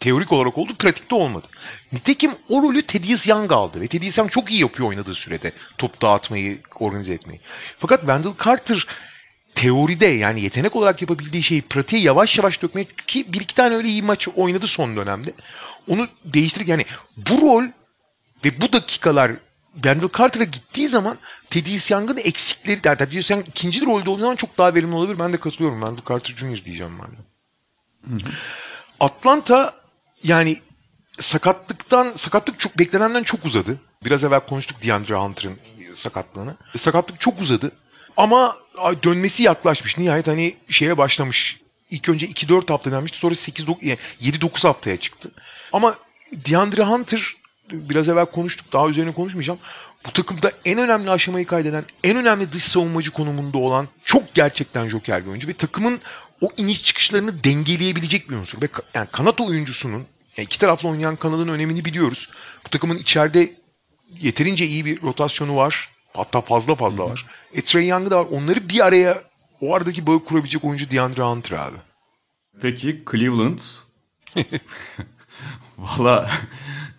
teorik olarak oldu, pratikte olmadı. Nitekim o rolü Thaddeus Young aldı ve Thaddeus Young çok iyi yapıyor oynadığı sürede top dağıtmayı, organize etmeyi. Fakat Wendell Carter teoride yani yetenek olarak yapabildiği şeyi pratiğe yavaş yavaş dökmeye, ki bir iki tane öyle iyi maç oynadı son dönemde. Onu değiştirip yani bu rol ve bu dakikalar Wendell Carter'a gittiği zaman Thaddeus Young'ın eksikleri, yani Thaddeus Young ikinci rolde olduğu zaman çok daha verimli olabilir. Ben de katılıyorum. Wendell Carter Junior diyeceğim ben de. Atlanta yani sakatlıktan, sakatlık çok beklenenden çok uzadı. Biraz evvel konuştuk D'Andre Hunter'ın sakatlığını. Sakatlık çok uzadı ama dönmesi yaklaşmış. Nihayet hani şeye başlamış. İlk önce iki dört hafta denmişti. Sonra sekiz dokuz haftaya çıktı. Ama D'Andre Hunter, biraz evvel konuştuk, daha üzerine konuşmayacağım. Bu takımda en önemli aşamayı kaydeden, en önemli dış savunmacı konumunda olan çok gerçekten joker bir oyuncu ve takımın o iniş çıkışlarını dengeleyebilecek bir unsur. Ve yani kanat oyuncusunun, yani iki taraflı oynayan kanadın önemini biliyoruz. Bu takımın içeride yeterince iyi bir rotasyonu var. Hatta fazla fazla var. E, Trey Young'ı da var. Onları bir araya, o aradaki bağı kurabilecek oyuncu D'Andre Hunter abi. Peki Cleveland? Valla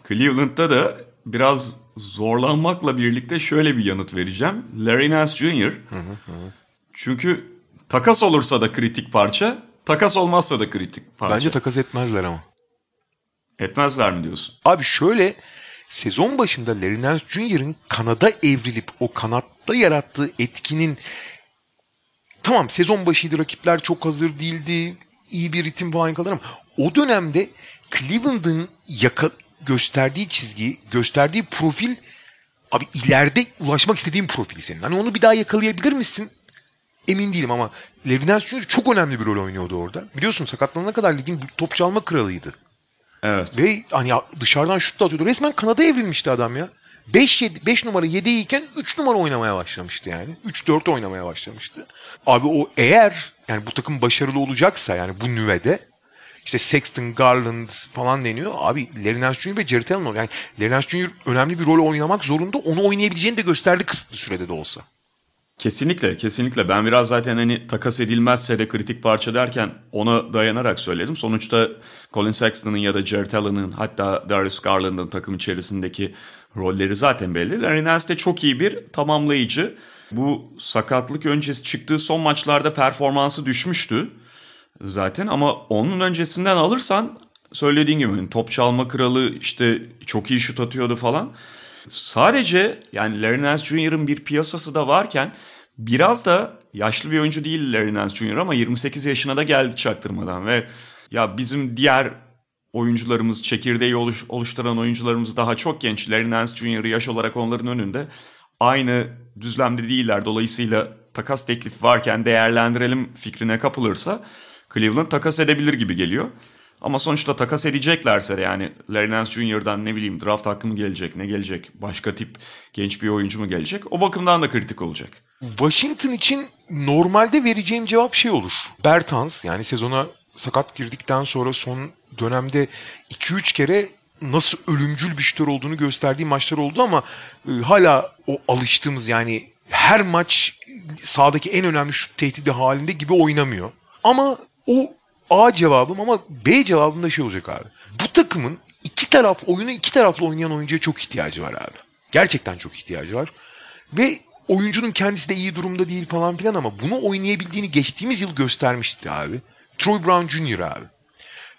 Cleveland'da da biraz zorlanmakla birlikte şöyle bir yanıt vereceğim. Larry Nance Junior Hı hı hı. Çünkü takas olursa da kritik parça, takas olmazsa da kritik parça. Bence takas etmezler ama. Etmezler mi diyorsun? Abi şöyle, sezon başında Larry Nance Junior'ın kanada evrilip o kanatta yarattığı etkinin, tamam sezon başıydı, rakipler çok hazır değildi, iyi bir ritim falan kalır ama o dönemde Cleveland'ın yaka, gösterdiği çizgi, gösterdiği profil, abi ileride ulaşmak istediğin profili senin. Hani onu bir daha yakalayabilir misin? Emin değilim ama Larry Nance Junior çok önemli bir rol oynuyordu orada. Biliyorsun sakatlanana kadar ligin top çalma kralıydı. Evet. Ve hani dışarıdan şut da atıyordu. Resmen kanada evrilmişti adam ya. beş numara yedi iken üç numara oynamaya başlamıştı yani. üç dört oynamaya başlamıştı. Abi o eğer yani bu takım başarılı olacaksa yani bu nüvede İşte Sexton, Garland falan deniyor. Abi Larry Nance Junior ve Jarrett Allen. Yani Larry Nance Junior önemli bir rol oynamak zorunda. Onu oynayabileceğini de gösterdi kısıtlı sürede de olsa. Kesinlikle, kesinlikle. Ben biraz zaten hani takas edilmezse de kritik parça derken ona dayanarak söyledim. Sonuçta Colin Sexton'ın ya da Jarrett Allen'ın, hatta Darius Garland'ın takım içerisindeki rolleri zaten belli. Larry Nance de çok iyi bir tamamlayıcı. Bu sakatlık öncesi çıktığı son maçlarda performansı düşmüştü zaten ama onun öncesinden alırsan söylediğin gibi top çalma kralı, işte çok iyi şut atıyordu falan. Sadece yani Larry Nance Junior'ın bir piyasası da varken biraz da yaşlı bir oyuncu değil Larry Nance Junior ama yirmi sekiz yaşına da geldi çaktırmadan ve ya bizim diğer oyuncularımız, çekirdeği oluş, oluşturan oyuncularımız daha çok genç. Larry Nance Junior'ı yaş olarak onların önünde aynı düzlemde değiller. Dolayısıyla takas teklifi varken değerlendirelim fikrine kapılırsa Cleveland takas edebilir gibi geliyor. Ama sonuçta takas edeceklerse yani Larry Nance Junior'dan ne bileyim draft hakkı mı gelecek, ne gelecek, başka tip genç bir oyuncu mu gelecek, o bakımdan da kritik olacak. Washington için normalde vereceğim cevap şey olur. Bertans yani sezona sakat girdikten sonra son dönemde iki üç kere nasıl ölümcül bir şütör olduğunu gösterdiği maçlar oldu ama e, hala o alıştığımız, yani her maç sahadaki en önemli şut tehdidi halinde gibi oynamıyor. Ama o A cevabım, ama B cevabım da şey olacak abi. Bu takımın iki taraf oyunu iki taraflı oynayan oyuncuya çok ihtiyacı var abi. Gerçekten çok ihtiyacı var. Ve oyuncunun kendisi de iyi durumda değil falan filan ama bunu oynayabildiğini geçtiğimiz yıl göstermişti abi. Troy Brown Junior abi.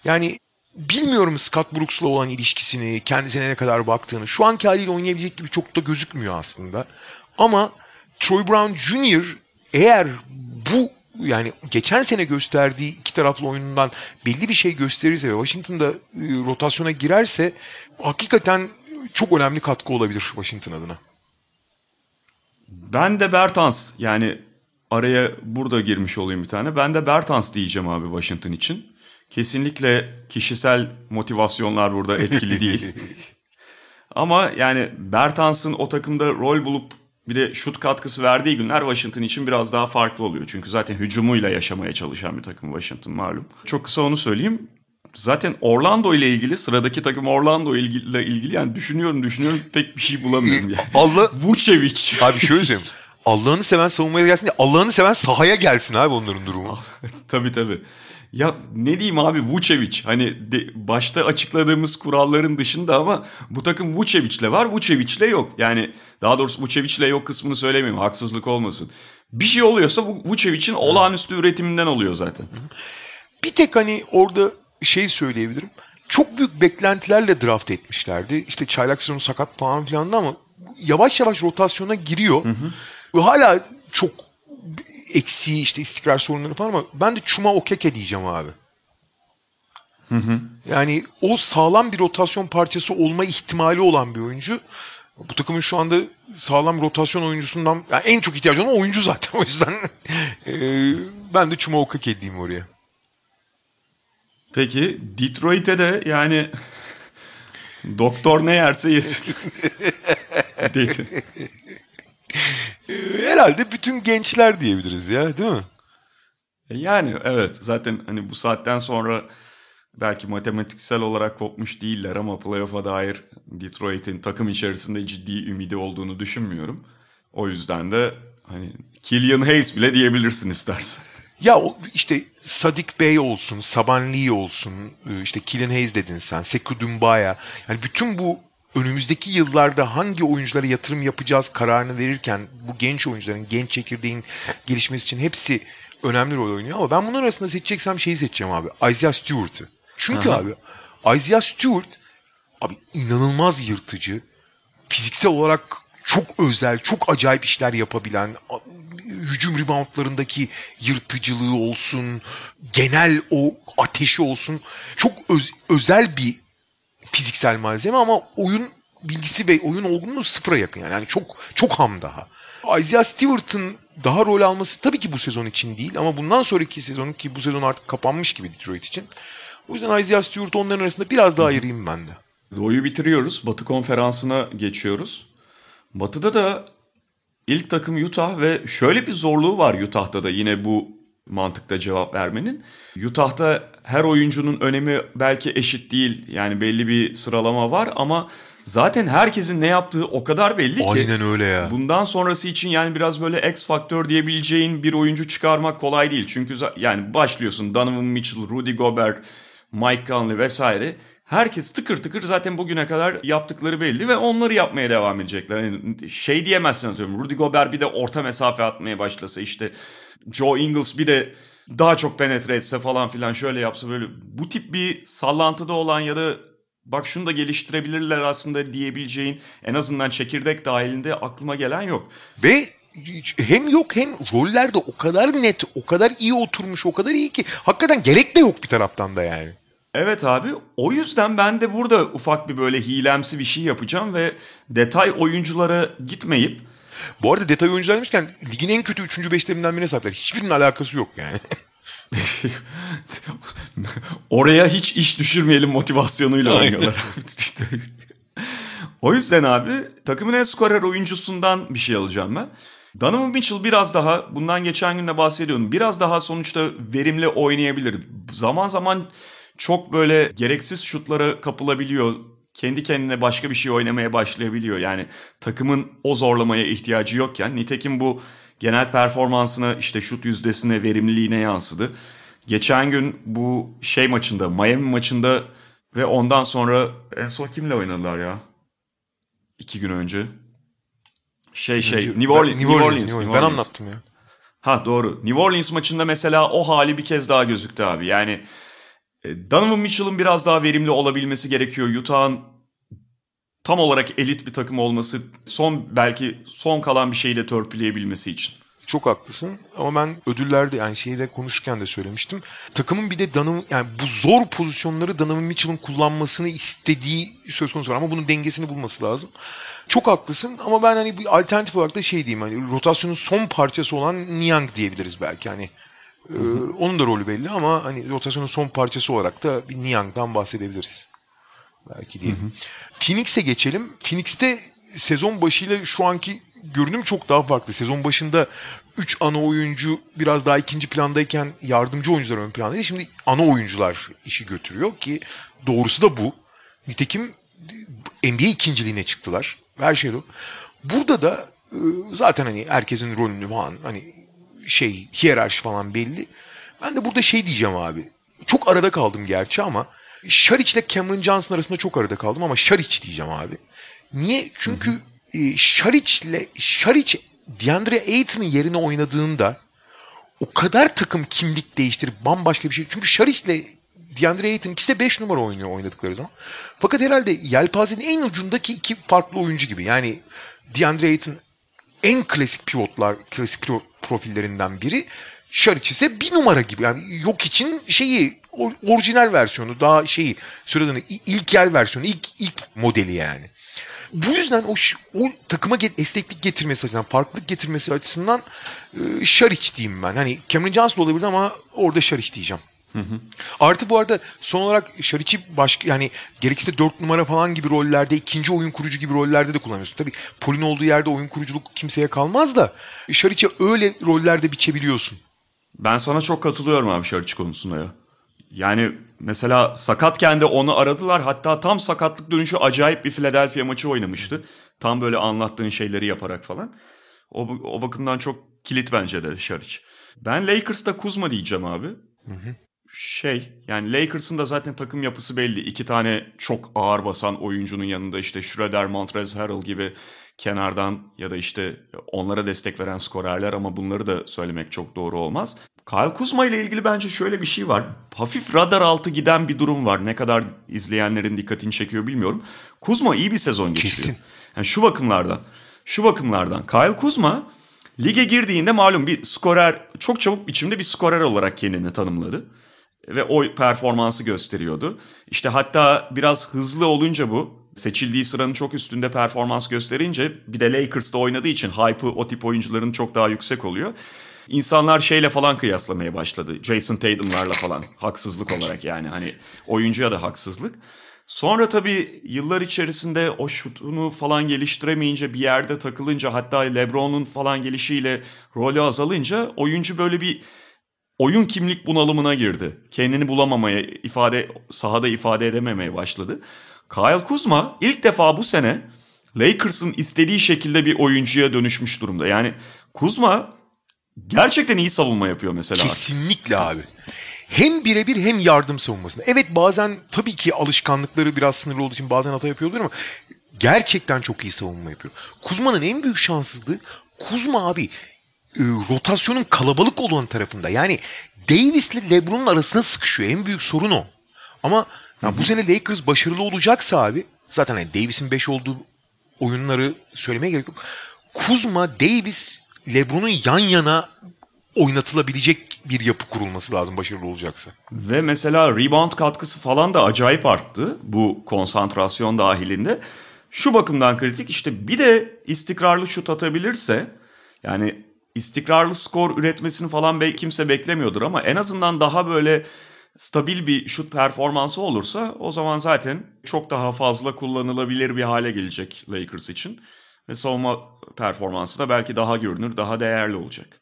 Yani bilmiyorum Scott Brooks'la olan ilişkisini, kendisine ne kadar baktığını. Şu anki haliyle oynayabilecek gibi çok da gözükmüyor aslında. Ama Troy Brown Junior eğer bu, yani geçen sene gösterdiği iki taraflı oyunundan belli bir şey gösterirse ve Washington'da rotasyona girerse hakikaten çok önemli katkı olabilir Washington adına. Ben de Bertans, yani araya burada girmiş olayım bir tane. Ben de Bertans diyeceğim abi Washington için. Kesinlikle kişisel motivasyonlar burada etkili değil. Ama yani Bertans'ın o takımda rol bulup bir de şut katkısı verdiği günler Washington için biraz daha farklı oluyor. Çünkü zaten hücumuyla yaşamaya çalışan bir takım Washington malum. Çok kısa onu söyleyeyim. Zaten Orlando ile ilgili, sıradaki takım Orlando ile ilgili yani düşünüyorum düşünüyorum pek bir şey bulamıyorum. Yani. Allah... Vucevic. Abi şöyle söyleyeyim. Allah'ını seven savunmaya gelsin diye Allah'ını seven sahaya gelsin abi onların durumu. Tabii tabii. Ya ne diyeyim abi, Vucevic hani de, başta açıkladığımız kuralların dışında ama bu takım Vucevic'le var, Vucevic'le yok. Yani daha doğrusu Vucevic'le yok kısmını söylemeyeyim, haksızlık olmasın. Bir şey oluyorsa Vucevic'in olağanüstü üretiminden oluyor zaten. Bir tek hani orada şey söyleyebilirim. Çok büyük beklentilerle draft etmişlerdi. İşte çaylak sezonu sakat falan filan da ama yavaş yavaş rotasyona giriyor. Hı hı. Ve hala çok eksiği, işte istikrar sorunları falan ama ben de Chuma Okeke diyeceğim abi. Hı hı. Yani o sağlam bir rotasyon parçası olma ihtimali olan bir oyuncu. Bu takımın şu anda sağlam rotasyon oyuncusundan yani en çok ihtiyacı olan oyuncu zaten. O yüzden ben de Chuma Okeke diyeyim oraya. Peki Detroit'e de yani doktor ne yerse yesin. Herhalde bütün gençler diyebiliriz ya, değil mi? Yani evet, zaten hani bu saatten sonra belki matematiksel olarak kopmuş değiller ama playoff'a dair Detroit'in takım içerisinde ciddi ümidi olduğunu düşünmüyorum. O yüzden de hani Killian Hayes bile diyebilirsin istersen. Ya işte Sadik Bey olsun, Sabanli olsun, işte Killian Hayes dedin sen, Sekou Doumbouya. Yani bütün bu önümüzdeki yıllarda hangi oyunculara yatırım yapacağız kararını verirken bu genç oyuncuların, genç çekirdeğin gelişmesi için hepsi önemli rol oynuyor. Ama ben bunlar arasında seçeceksem şeyi seçeceğim abi. Isaiah Stewart'ı. Çünkü aha, abi Isaiah Stewart abi inanılmaz yırtıcı, fiziksel olarak çok özel, çok acayip işler yapabilen, hücum reboundlarındaki yırtıcılığı olsun, genel o ateşi olsun, çok öz, özel bir fiziksel malzeme ama oyun bilgisi ve oyun olgunluğu sıfıra yakın yani. Yani çok çok ham daha. Isaiah Stewart'ın daha rol alması tabii ki bu sezon için değil ama bundan sonraki sezon, ki bu sezon artık kapanmış gibi Detroit için. O yüzden Isaiah Stewart onların arasında biraz daha ayırayım ben de. Doğu'yu bitiriyoruz. Batı konferansına geçiyoruz. Batı'da da ilk takım Utah ve şöyle bir zorluğu var Utah'ta da yine bu mantıkta cevap vermenin. Utah'ta her oyuncunun önemi belki eşit değil. Yani belli bir sıralama var ama zaten herkesin ne yaptığı o kadar belli ki. Aynen öyle ya. Bundan sonrası için yani biraz böyle X faktör diyebileceğin bir oyuncu çıkarmak kolay değil. Çünkü yani başlıyorsun Donovan Mitchell, Rudy Gobert, Mike Conley vesaire. Herkes tıkır tıkır zaten bugüne kadar yaptıkları belli ve onları yapmaya devam edecekler. Yani şey diyemezsin, atıyorum Rudy Gobert bir de orta mesafe atmaya başlasa, işte Joe Ingles bir de daha çok penetre etse falan filan, şöyle yapsa böyle, bu tip bir sallantıda olan ya da bak şunu da geliştirebilirler aslında diyebileceğin en azından çekirdek dahilinde aklıma gelen yok. Ve hem yok hem roller de o kadar net, o kadar iyi oturmuş, o kadar iyi ki hakikaten gerek de yok bir taraftan da yani. Evet abi, o yüzden ben de burada ufak bir böyle hilemsi bir şey yapacağım ve detay oyunculara gitmeyip. Bu arada detay oyuncular demişken ligin en kötü üçüncü beşlerinden birine sahipler. Hiçbirinin alakası yok yani. Oraya hiç iş düşürmeyelim motivasyonuyla oynuyorlar. O yüzden abi takımın en skorer oyuncusundan bir şey alacağım ben. Donovan Mitchell biraz daha, bundan geçen gün de bahsediyordum, biraz daha sonuçta verimli oynayabilir. Zaman zaman çok böyle gereksiz şutlara kapılabiliyor. kendi kendine başka bir şey oynamaya başlayabiliyor. Yani takımın o zorlamaya ihtiyacı yokken, nitekim bu genel performansına, işte şut yüzdesine, verimliliğine yansıdı. Geçen gün bu şey maçında, Miami maçında ve ondan sonra en son kimle oynadılar ya? İki gün önce. Şey şey New Orleans. New Orleans, New Orleans, New Orleans. Ben anlattım ya. Ha doğru. New Orleans maçında mesela o hali bir kez daha gözüktü abi. Yani Donovan Mitchell'ın biraz daha verimli olabilmesi gerekiyor. Utah'ın tam olarak elit bir takım olması, son belki son kalan bir şeyi de törpüleyebilmesi için. Çok haklısın ama ben ödüllerde, yani şeyle konuşurken de söylemiştim. Takımın bir de Donovan, yani bu zor pozisyonları Donovan Mitchell'ın kullanmasını istediği söz konusu var ama bunun dengesini bulması lazım. Çok haklısın ama ben hani bir alternatif olarak da şey diyeyim, hani rotasyonun son parçası olan Niang diyebiliriz belki hani. Hı hı. Onun da rolü belli ama hani rotasyonun son parçası olarak da bir Niang'dan bahsedebiliriz. Belki diyelim. Hı hı. Phoenix'e geçelim. Phoenix'te sezon başıyla şu anki görünüm çok daha farklı. Sezon başında üç ana oyuncu biraz daha ikinci plandayken yardımcı oyuncular ön plandaydı. Şimdi ana oyuncular işi götürüyor ki doğrusu da bu. Nitekim N B A ikinciliğine çıktılar. Her şey de. Burada da zaten hani herkesin rolünü falan, hani şey hiyerarşi falan belli. Ben de burada şey diyeceğim abi. Çok arada kaldım gerçi ama Šarić ile Cameron Johnson arasında çok arada kaldım ama Šarić diyeceğim abi. Niye? Çünkü hı hı. Šarić ile Šarić Deandre Ayton'un yerine oynadığında o kadar takım kimlik değiştirip bambaşka bir şey. Çünkü Šarić ile Deandre Ayton ikisi de beş numara oynuyor oynadıkları zaman. Fakat herhalde yelpazenin en ucundaki iki farklı oyuncu gibi. Yani Deandre Ayton en klasik pivotlar, klasik pivot profillerinden biri. Šarić ise bir numara gibi. Yani yok için şeyi or, orijinal versiyonu, daha şeyi söylediğini ilkel versiyonu, ilk ilk modeli yani. Bu yüzden o, o takıma get, esneklik getirmesi açısından, farklılık getirmesi açısından e, Šarić diyeyim ben. Hani Cameron Johnson olabilirdi ama orada Šarić diyeceğim. Hı hı. Artı bu arada son olarak Šarić'i başka, yani gerekirse dört numara falan gibi rollerde, ikinci oyun kurucu gibi rollerde de kullanıyorsun. Tabii Pol'ün olduğu yerde oyun kuruculuk kimseye kalmaz da Šarić'e öyle rollerde biçebiliyorsun. Ben sana çok katılıyorum abi Šarić konusunda ya. Yani mesela sakatken de onu aradılar. Hatta tam sakatlık dönüşü acayip bir Philadelphia maçı oynamıştı. Tam böyle anlattığın şeyleri yaparak falan. O, o bakımdan çok kilit bence de Šarić. Ben Lakers'ta Kuzma diyeceğim abi. Hı hı. Şey yani Lakers'ın da zaten takım yapısı belli. İki tane çok ağır basan oyuncunun yanında işte Schroeder, Montrezl Harrell gibi kenardan ya da işte onlara destek veren skorerler, ama bunları da söylemek çok doğru olmaz. Kyle Kuzma ile ilgili bence şöyle bir şey var. Hafif radar altı giden bir durum var. Ne kadar izleyenlerin dikkatini çekiyor bilmiyorum. Kuzma iyi bir sezon geçiriyor. Yani şu bakımlardan. Şu bakımlardan. Kyle Kuzma lige girdiğinde malum bir skorer, çok çabuk biçimde bir skorer olarak kendini tanımladı. Ve o performansı gösteriyordu. İşte hatta biraz hızlı olunca bu, seçildiği sıranın çok üstünde performans gösterince, bir de Lakers'ta oynadığı için hype'ı o tip oyuncuların çok daha yüksek oluyor. İnsanlar şeyle falan kıyaslamaya başladı. Jason Tatum'larla falan. Haksızlık olarak yani. Hani oyuncuya da haksızlık. Sonra tabii yıllar içerisinde o şutunu falan geliştiremeyince, bir yerde takılınca, hatta LeBron'un falan gelişiyle rolü azalınca oyuncu böyle bir oyun kimlik bunalımına girdi. Kendini bulamamaya, ifade sahada ifade edememeye başladı. Kyle Kuzma ilk defa bu sene Lakers'ın istediği şekilde bir oyuncuya dönüşmüş durumda. Yani Kuzma gerçekten iyi savunma yapıyor mesela. Kesinlikle abi. Hem birebir hem yardım savunmasında. Evet bazen tabii ki alışkanlıkları biraz sınırlı olduğu için bazen hata yapıyorlar ama gerçekten çok iyi savunma yapıyor. Kuzma'nın en büyük şanssızlığı, Kuzma abi rotasyonun kalabalık olan tarafında. Yani Davis'le LeBron'un arasına sıkışıyor. En büyük sorun o. Ama yani bu sene Lakers başarılı olacaksa abi, zaten yani Davis'in beş olduğu oyunları söylemeye gerek yok. Kuzma, Davis, LeBron'un yan yana oynatılabilecek bir yapı kurulması lazım başarılı olacaksa. Ve mesela rebound katkısı falan da acayip arttı bu konsantrasyon dahilinde. Şu bakımdan kritik, işte bir de istikrarlı şut atabilirse, yani istikrarlı skor üretmesini falan kimse beklemiyordur ama en azından daha böyle stabil bir şut performansı olursa, o zaman zaten çok daha fazla kullanılabilir bir hale gelecek Lakers için. Ve savunma performansı da belki daha görünür, daha değerli olacak.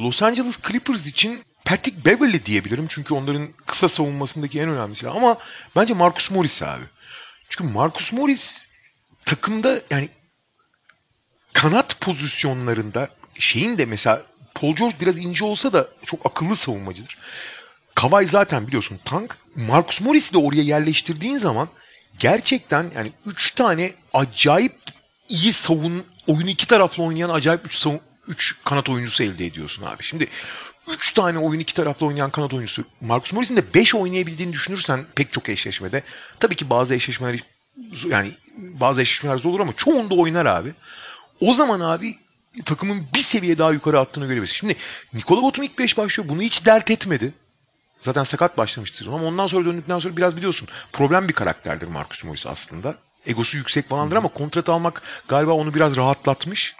Los Angeles Clippers için Patrick Beverley diyebilirim. Çünkü onların kısa savunmasındaki en önemlisi. Ama bence Marcus Morris abi. Çünkü Marcus Morris takımda yani kanat pozisyonlarında şeyin de mesela Paul George biraz ince olsa da çok akıllı savunmacıdır. Kawhi zaten biliyorsun tank. Marcus Morris'i de oraya yerleştirdiğin zaman gerçekten yani üç tane acayip iyi savun oyunu iki taraflı oynayan acayip üç savun üç kanat oyuncusu elde ediyorsun abi. Şimdi üç tane oyun iki taraflı oynayan kanat oyuncusu Marcus Morris'in de beş oynayabildiğini düşünürsen pek çok eşleşmede. Tabii ki bazı eşleşmeler yani bazı eşleşmeler zor olur ama çoğunda oynar abi. O zaman abi takımın bir seviye daha yukarı attığını görebilirsin. Şimdi Nikola Batum ilk beş başlıyor. Bunu hiç dert etmedi. Zaten sakat başlamıştır ama ondan sonra döndükten sonra biraz biliyorsun. Problem bir karakterdir Marcus Morris aslında. Egosu yüksek falandır ama kontrat almak galiba onu biraz rahatlatmış.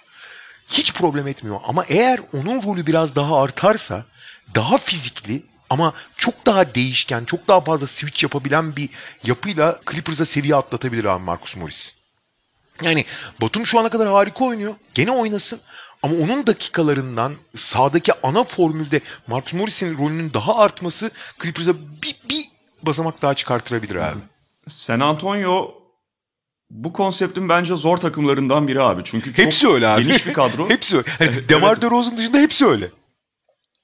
Hiç problem etmiyor ama eğer onun rolü biraz daha artarsa daha fizikli ama çok daha değişken, çok daha fazla switch yapabilen bir yapıyla Clippers'a seviye atlatabilir abi Marcus Morris. Yani Batum şu ana kadar harika oynuyor. Gene oynasın. Ama onun dakikalarından sahadaki ana formülde Marcus Morris'in rolünün daha artması Clippers'a bir, bir basamak daha çıkartırabilir abi. San Antonio bu konseptin bence zor takımlarından biri abi. Çünkü çok hepsi öyle abi. Geniş bir kadro. hepsi öyle. Yani DeMar evet. DeRozan dışında hepsi öyle.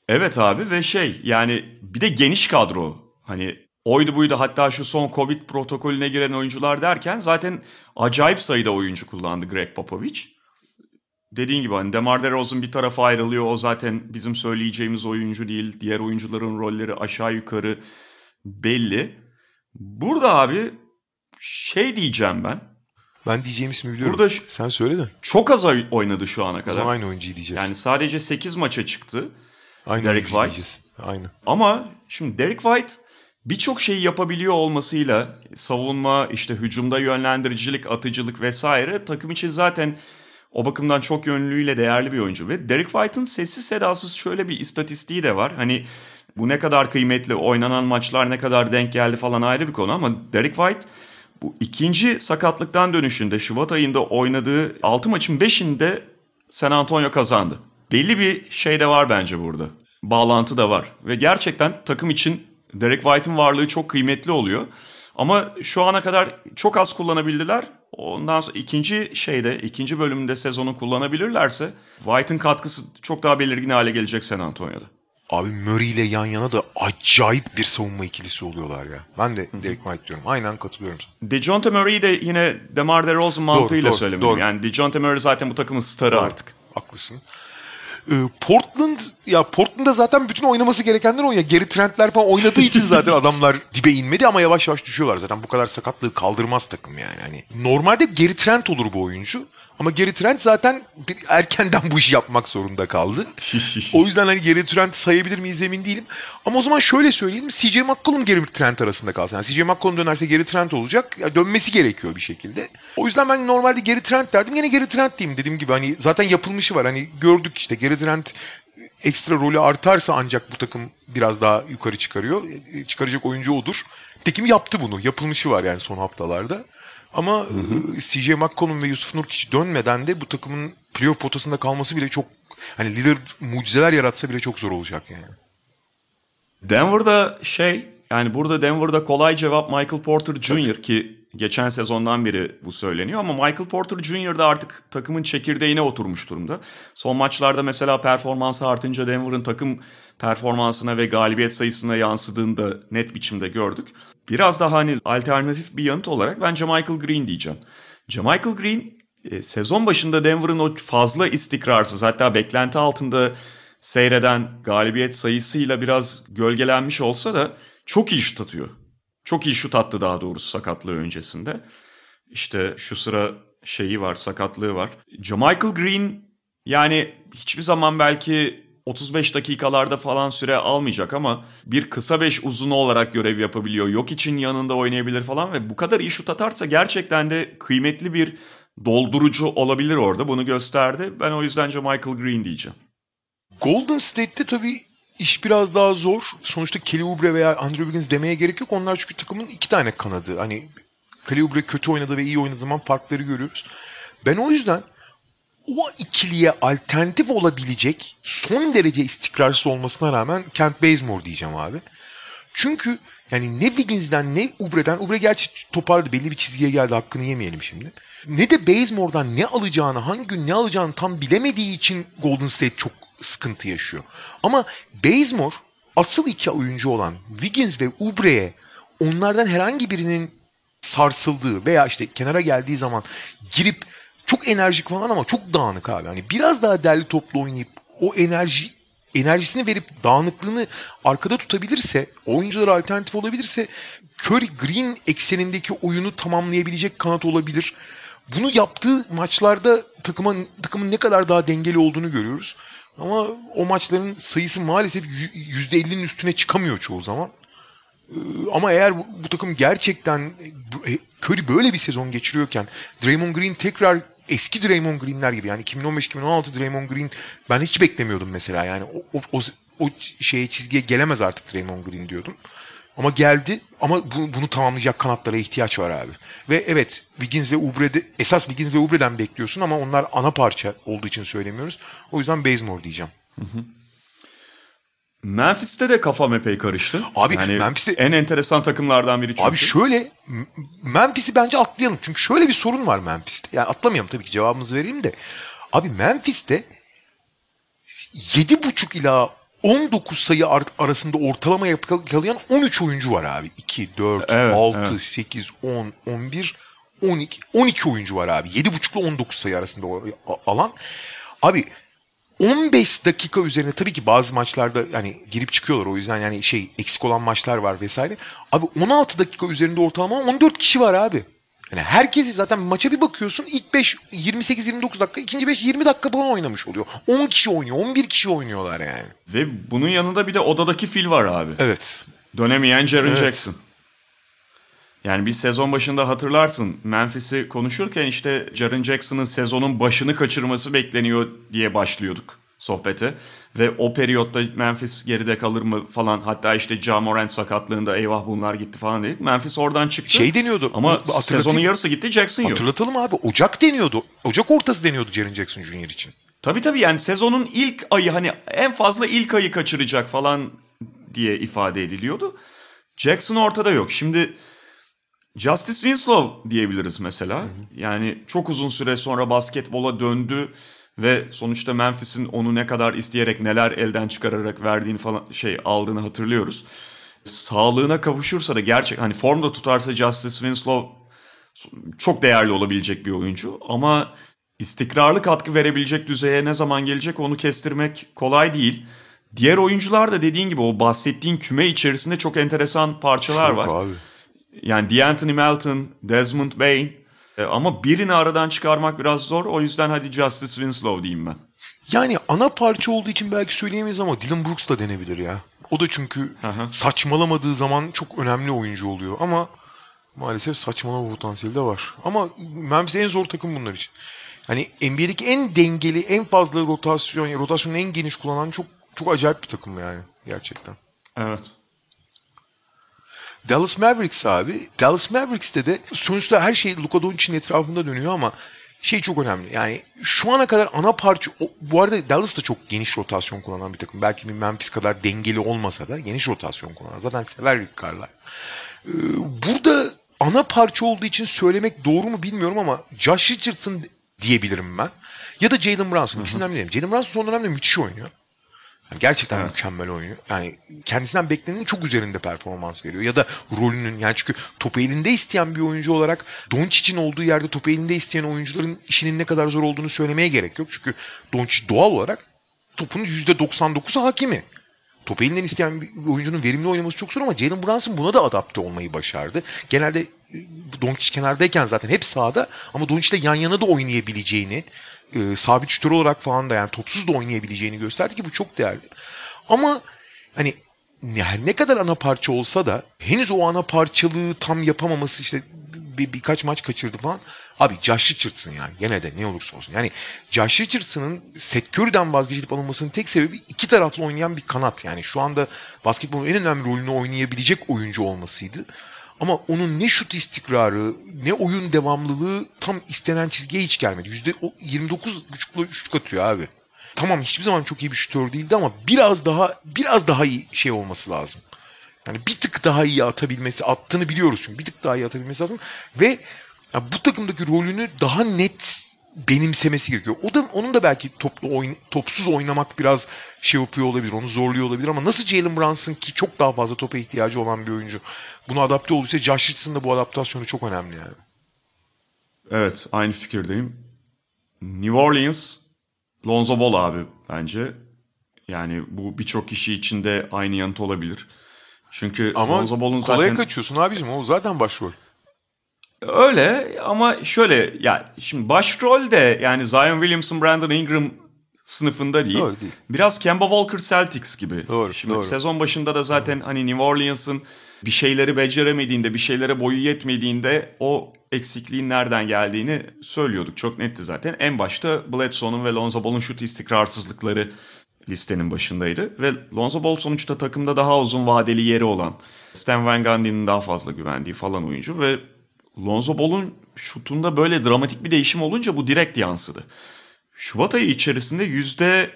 Evet abi ve şey yani bir de geniş kadro. Hani oydu buydu hatta şu son Covid protokolüne giren oyuncular derken zaten acayip sayıda oyuncu kullandı Greg Popovich. Dediğin gibi hani DeMar DeRozan bir tarafa ayrılıyor. O zaten bizim söyleyeceğimiz oyuncu değil. Diğer oyuncuların rolleri aşağı yukarı belli. Burada abi şey diyeceğim ben. Ben diyeceğim ismi biliyorum. Burada sen söyle de. Çok az oynadı şu ana kadar. Aynı oyuncuyu diyeceğiz. Yani sadece sekiz maça çıktı. Aynı Derek White. Aynı. Ama şimdi Derek White birçok şeyi yapabiliyor olmasıyla savunma, işte hücumda yönlendiricilik, atıcılık vesaire takım için zaten o bakımdan çok yönlüyle değerli bir oyuncu. Ve Derek White'ın sessiz sedasız şöyle bir istatistiği de var. Hani bu ne kadar kıymetli, oynanan maçlar ne kadar denk geldi falan ayrı bir konu. Ama Derek White bu ikinci sakatlıktan dönüşünde Şubat ayında oynadığı altı maçın beşinde San Antonio kazandı. Belli bir şey de var bence burada. Bağlantı da var. Ve gerçekten takım için Derek White'ın varlığı çok kıymetli oluyor. Ama şu ana kadar çok az kullanabildiler. Ondan sonra ikinci şeyde, ikinci bölümünde sezonu kullanabilirlerse White'ın katkısı çok daha belirgin hale gelecek San Antonio'da. Abi Murray ile yan yana da acayip bir savunma ikilisi oluyorlar ya. Ben de Derek White diyorum. Aynen katılıyorum sana. DeJounte Murray'i de yine DeMar DeRozan mantığıyla söylemeliyim. Yani DeJounte Murray zaten bu takımın starı doğru, artık. Haklısın. Portland ya Portland'da zaten bütün oynaması gerekenler oynuyor. Gary Trent'ler falan oynadığı için zaten adamlar dibe inmedi ama yavaş yavaş düşüyorlar zaten. Bu kadar sakatlığı kaldırmaz takım yani. Hani normalde Gary Trent olur bu oyuncu ama Gary Trent zaten erkenden bu işi yapmak zorunda kaldı. O yüzden hani Gary Trent'i sayabilir miyiz emin değilim. Ama o zaman şöyle söyleyelim. C J McCollum Gary Trent arasında kalsın. Yani C J McCollum dönerse Gary Trent olacak. Ya dönmesi gerekiyor bir şekilde. O yüzden ben normalde Gary Trent derdim. Yine Gary Trent diyeyim dediğim gibi. Hani zaten yapılmışı var. Hani gördük işte Gary Trent ekstra rolü artarsa ancak bu takım biraz daha yukarı çıkarıyor. Çıkaracak oyuncu odur. Tekim yaptı bunu. Yapılmışı var yani son haftalarda. Ama hı hı. C J McCollum ve Yusuf Nurkic dönmeden de bu takımın playoff potasında kalması bile çok hani lider mucizeler yaratsa bile çok zor olacak yani. Denver'da şey yani burada Denver'da kolay cevap Michael Porter Junior Tabii. ki geçen sezondan beri bu söyleniyor ama Michael Porter Junior da artık takımın çekirdeğine oturmuş durumda. Son maçlarda mesela performansı artınca Denver'ın takım performansına ve galibiyet sayısına yansıdığını da net biçimde gördük. Biraz daha hani alternatif bir yanıt olarak ben Jamichael Green diyeceğim. Jamichael Green e, sezon başında Denver'ın o fazla istikrarsız hatta beklenti altında seyreden galibiyet sayısıyla biraz gölgelenmiş olsa da çok iyi şut atıyor. Çok iyi şut attı daha doğrusu sakatlığı öncesinde. İşte şu sıra şeyi var, sakatlığı var. Jamichael Green yani hiçbir zaman belki otuz beş dakikalarda falan süre almayacak ama bir kısa beş uzunu olarak görev yapabiliyor. Yok için yanında oynayabilir falan ve bu kadar iyi şut atarsa gerçekten de kıymetli bir doldurucu olabilir orada. Bunu gösterdi. Ben o yüzden Jamichael Green diyeceğim. Golden State'te tabii İş biraz daha zor. Sonuçta Kelly Oubre veya Andrew Wiggins demeye gerek yok. Onlar çünkü takımın iki tane kanadı. Hani Kelly Oubre kötü oynadı ve iyi oynadığı zaman farkları görüyoruz. Ben o yüzden o ikiliye alternatif olabilecek son derece istikrarsız olmasına rağmen Kent Bazemore diyeceğim abi. Çünkü Yani ne Wiggins'den ne Ubre'den, Ubre gerçi toparladı, belli bir çizgiye geldi, hakkını yemeyelim şimdi. Ne de Bazemore'dan ne alacağını, hangi gün ne alacağını tam bilemediği için Golden State çok sıkıntı yaşıyor. Ama Bazemore asıl iki oyuncu olan Wiggins ve Ubre'ye onlardan herhangi birinin sarsıldığı veya işte kenara geldiği zaman girip çok enerjik falan ama çok dağınık abi. Hani biraz daha derli toplu oynayıp o enerji enerjisini verip dağınıklığını arkada tutabilirse, oyunculara alternatif olabilirse Curry Green eksenindeki oyunu tamamlayabilecek kanat olabilir. Bunu yaptığı maçlarda takıma, takımın ne kadar daha dengeli olduğunu görüyoruz. Ama o maçların sayısı maalesef yüzde ellinin üstüne çıkamıyor çoğu zaman. Ama eğer bu, bu takım gerçekten Curry böyle bir sezon geçiriyorken Draymond Green tekrar eski Draymond Green'ler gibi, yani iki bin on beş iki bin on altı Draymond Green ben hiç beklemiyordum mesela, yani o, o, o şeye, çizgiye gelemez artık Draymond Green diyordum. Ama geldi, ama bu, bunu tamamlayacak kanatlara ihtiyaç var abi. Ve evet, Wiggins ve Ubre'de, esas Wiggins ve Ubre'den bekliyorsun ama onlar ana parça olduğu için söylemiyoruz. O yüzden Bazemore diyeceğim. Hı hı. Memphis'te de kafam epey karıştı. Abi yani Memphis'te en enteresan takımlardan biri çünkü. Abi şöyle, Memphis'i bence atlayalım. Çünkü şöyle bir sorun var Memphis'te. Yani atlamayalım tabii ki, cevabımızı vereyim de. Abi Memphis'te yedi buçuk ila on dokuz sayı arasında ortalama yakalayan on üç oyuncu var abi. iki, dört, evet, altı, evet. sekiz, on, on bir, on iki. on iki oyuncu var abi. yedi buçuk ile on dokuz sayı arasında alan. Abi on beş dakika üzerine, tabii ki bazı maçlarda yani girip çıkıyorlar, o yüzden yani şey, eksik olan maçlar var vesaire. Abi on altı dakika üzerinde ortalama on dört kişi var abi. Yani herkesi zaten maça bir bakıyorsun, ilk beş yirmi sekiz yirmi dokuz dakika, ikinci beş yirmi dakika falan oynamış oluyor. on kişi oynuyor, on bir kişi oynuyorlar yani. Ve bunun yanında bir de odadaki fil var abi. Evet. Dönemeyen Jaren evet. Jackson. Yani bir sezon başında hatırlarsın, Memphis'i konuşurken işte Jaren Jackson'ın sezonun başını kaçırması bekleniyor diye başlıyorduk sohbete. Ve o periyotta Memphis geride kalır mı falan, hatta işte Ja Morant sakatlığında eyvah bunlar gitti falan dedik. Memphis oradan çıktı. Şey deniyordu. Ama sezonun yarısı gitti, Jackson yok. Hatırlatalım abi, Ocak deniyordu. Ocak ortası deniyordu Jaren Jackson Junior için. Tabii tabii, yani sezonun ilk ayı, hani en fazla ilk ayı kaçıracak falan diye ifade ediliyordu. Jackson ortada yok. Şimdi Justice Winslow diyebiliriz mesela. Hı hı. Yani çok uzun süre sonra basketbola döndü ve sonuçta Memphis'in onu ne kadar isteyerek, neler elden çıkararak verdiğini falan, şey aldığını hatırlıyoruz. Sağlığına kavuşursa da gerçek, hani formda tutarsa Justice Winslow çok değerli olabilecek bir oyuncu ama istikrarlı katkı verebilecek düzeye ne zaman gelecek onu kestirmek kolay değil. Diğer oyuncular da dediğin gibi o bahsettiğin küme içerisinde çok enteresan parçalar çok var. Abi. Yani D'Anthony Melton, Desmond Bane, e, ama birini aradan çıkarmak biraz zor. O yüzden hadi Justice Winslow diyeyim ben. Yani ana parça olduğu için belki söyleyemeyiz ama Dylan Brooks da denebilir ya. O da çünkü aha, saçmalamadığı zaman çok önemli oyuncu oluyor. Ama maalesef saçmalama potansiyeli de var. Ama Memphis en zor takım bunlar için. Hani N B A'deki en dengeli, en fazla rotasyon, rotasyonu en geniş kullanan çok çok acayip bir takım yani gerçekten. Evet. Dallas Mavericks abi. Dallas Mavericks'te de sonuçta her şey Luka Doncic'in etrafında dönüyor ama şey çok önemli. Yani şu ana kadar ana parça, bu arada Dallas da çok geniş rotasyon kullanan bir takım. Belki bir Memphis kadar dengeli olmasa da geniş rotasyon kullanan. Zaten sever Rick Carlisle. Burada ana parça olduğu için söylemek doğru mu bilmiyorum ama Josh Richardson diyebilirim ben. Ya da Jalen Brunson. İkisinden bilmiyorum. Jalen Brunson son dönemde müthiş oynuyor. Yani gerçekten evet, mükemmel oynuyor. Yani kendisinden beklenenin çok üzerinde performans veriyor. Ya da rolünün, yani çünkü topu elinde isteyen bir oyuncu olarak Doncic'in olduğu yerde topu elinde isteyen oyuncuların işinin ne kadar zor olduğunu söylemeye gerek yok. Çünkü Doncic doğal olarak topunun yüzde doksan dokuzu hakimi. Topu elinden isteyen bir oyuncunun verimli oynaması çok zor ama Jalen Brunson buna da adapte olmayı başardı. Genelde Doncic kenardayken zaten hep sahada ama Doncic'le yan yana da oynayabileceğini, E, sabit şütör olarak falan da yani topsuz da oynayabileceğini gösterdi ki bu çok değerli. Ama hani her ne kadar ana parça olsa da henüz o ana parçalığı tam yapamaması, işte bir, birkaç maç kaçırdı falan. Abi Josh Richardson yani gene de ne olursa olsun. Yani Josh Richardson'ın Seth Curry'den vazgeçilip alınmasının tek sebebi iki taraflı oynayan bir kanat. Yani şu anda basketbolun en önemli rolünü oynayabilecek oyuncu olmasıydı. Ama onun ne şut istikrarı, ne oyun devamlılığı tam istenen çizgiye hiç gelmedi. yüzde yirmi dokuz buçukla şut atıyor abi. Tamam hiçbir zaman çok iyi bir şütör değildi ama biraz daha biraz daha iyi şey olması lazım. Yani bir tık daha iyi atabilmesi, attığını biliyoruz çünkü bir tık daha iyi atabilmesi lazım ve yani bu takımdaki rolünü daha net benimsemesi gerekiyor. O da onun da belki toplu oyn- topsuz oynamak biraz şey yapıyor olabilir, onu zorluyor olabilir ama nasıl Jalen Brunson ki çok daha fazla topa ihtiyacı olan bir oyuncu buna adapte olduysa Josh Richardson da bu adaptasyonu çok önemli yani. Evet, aynı fikirdeyim. New Orleans Lonzo Ball abi bence. Yani bu birçok kişi için de aynı yanıt olabilir. Çünkü ama Lonzo Ball'un zaten... Ama kolaya kaçıyorsun abicim, o zaten başrol. Öyle ama şöyle yani şimdi başrol de yani Zion Williamson, Brandon Ingram sınıfında değil. Doğru, değil. Biraz Kemba Walker Celtics gibi. Doğru, şimdi doğru. Sezon başında da zaten hani New Orleans'ın bir şeyleri beceremediğinde, bir şeylere boyu yetmediğinde o eksikliğin nereden geldiğini söylüyorduk. Çok netti zaten. En başta Bledsoe'nun ve Lonzo Ball'un şut istikrarsızlıkları listenin başındaydı. Ve Lonzo Ball sonuçta takımda daha uzun vadeli yeri olan, Stan Van Gundy'nin daha fazla güvendiği falan oyuncu ve Lonzo Ball'un şutunda böyle dramatik bir değişim olunca bu direkt yansıdı. Şubat ayı içerisinde yüzde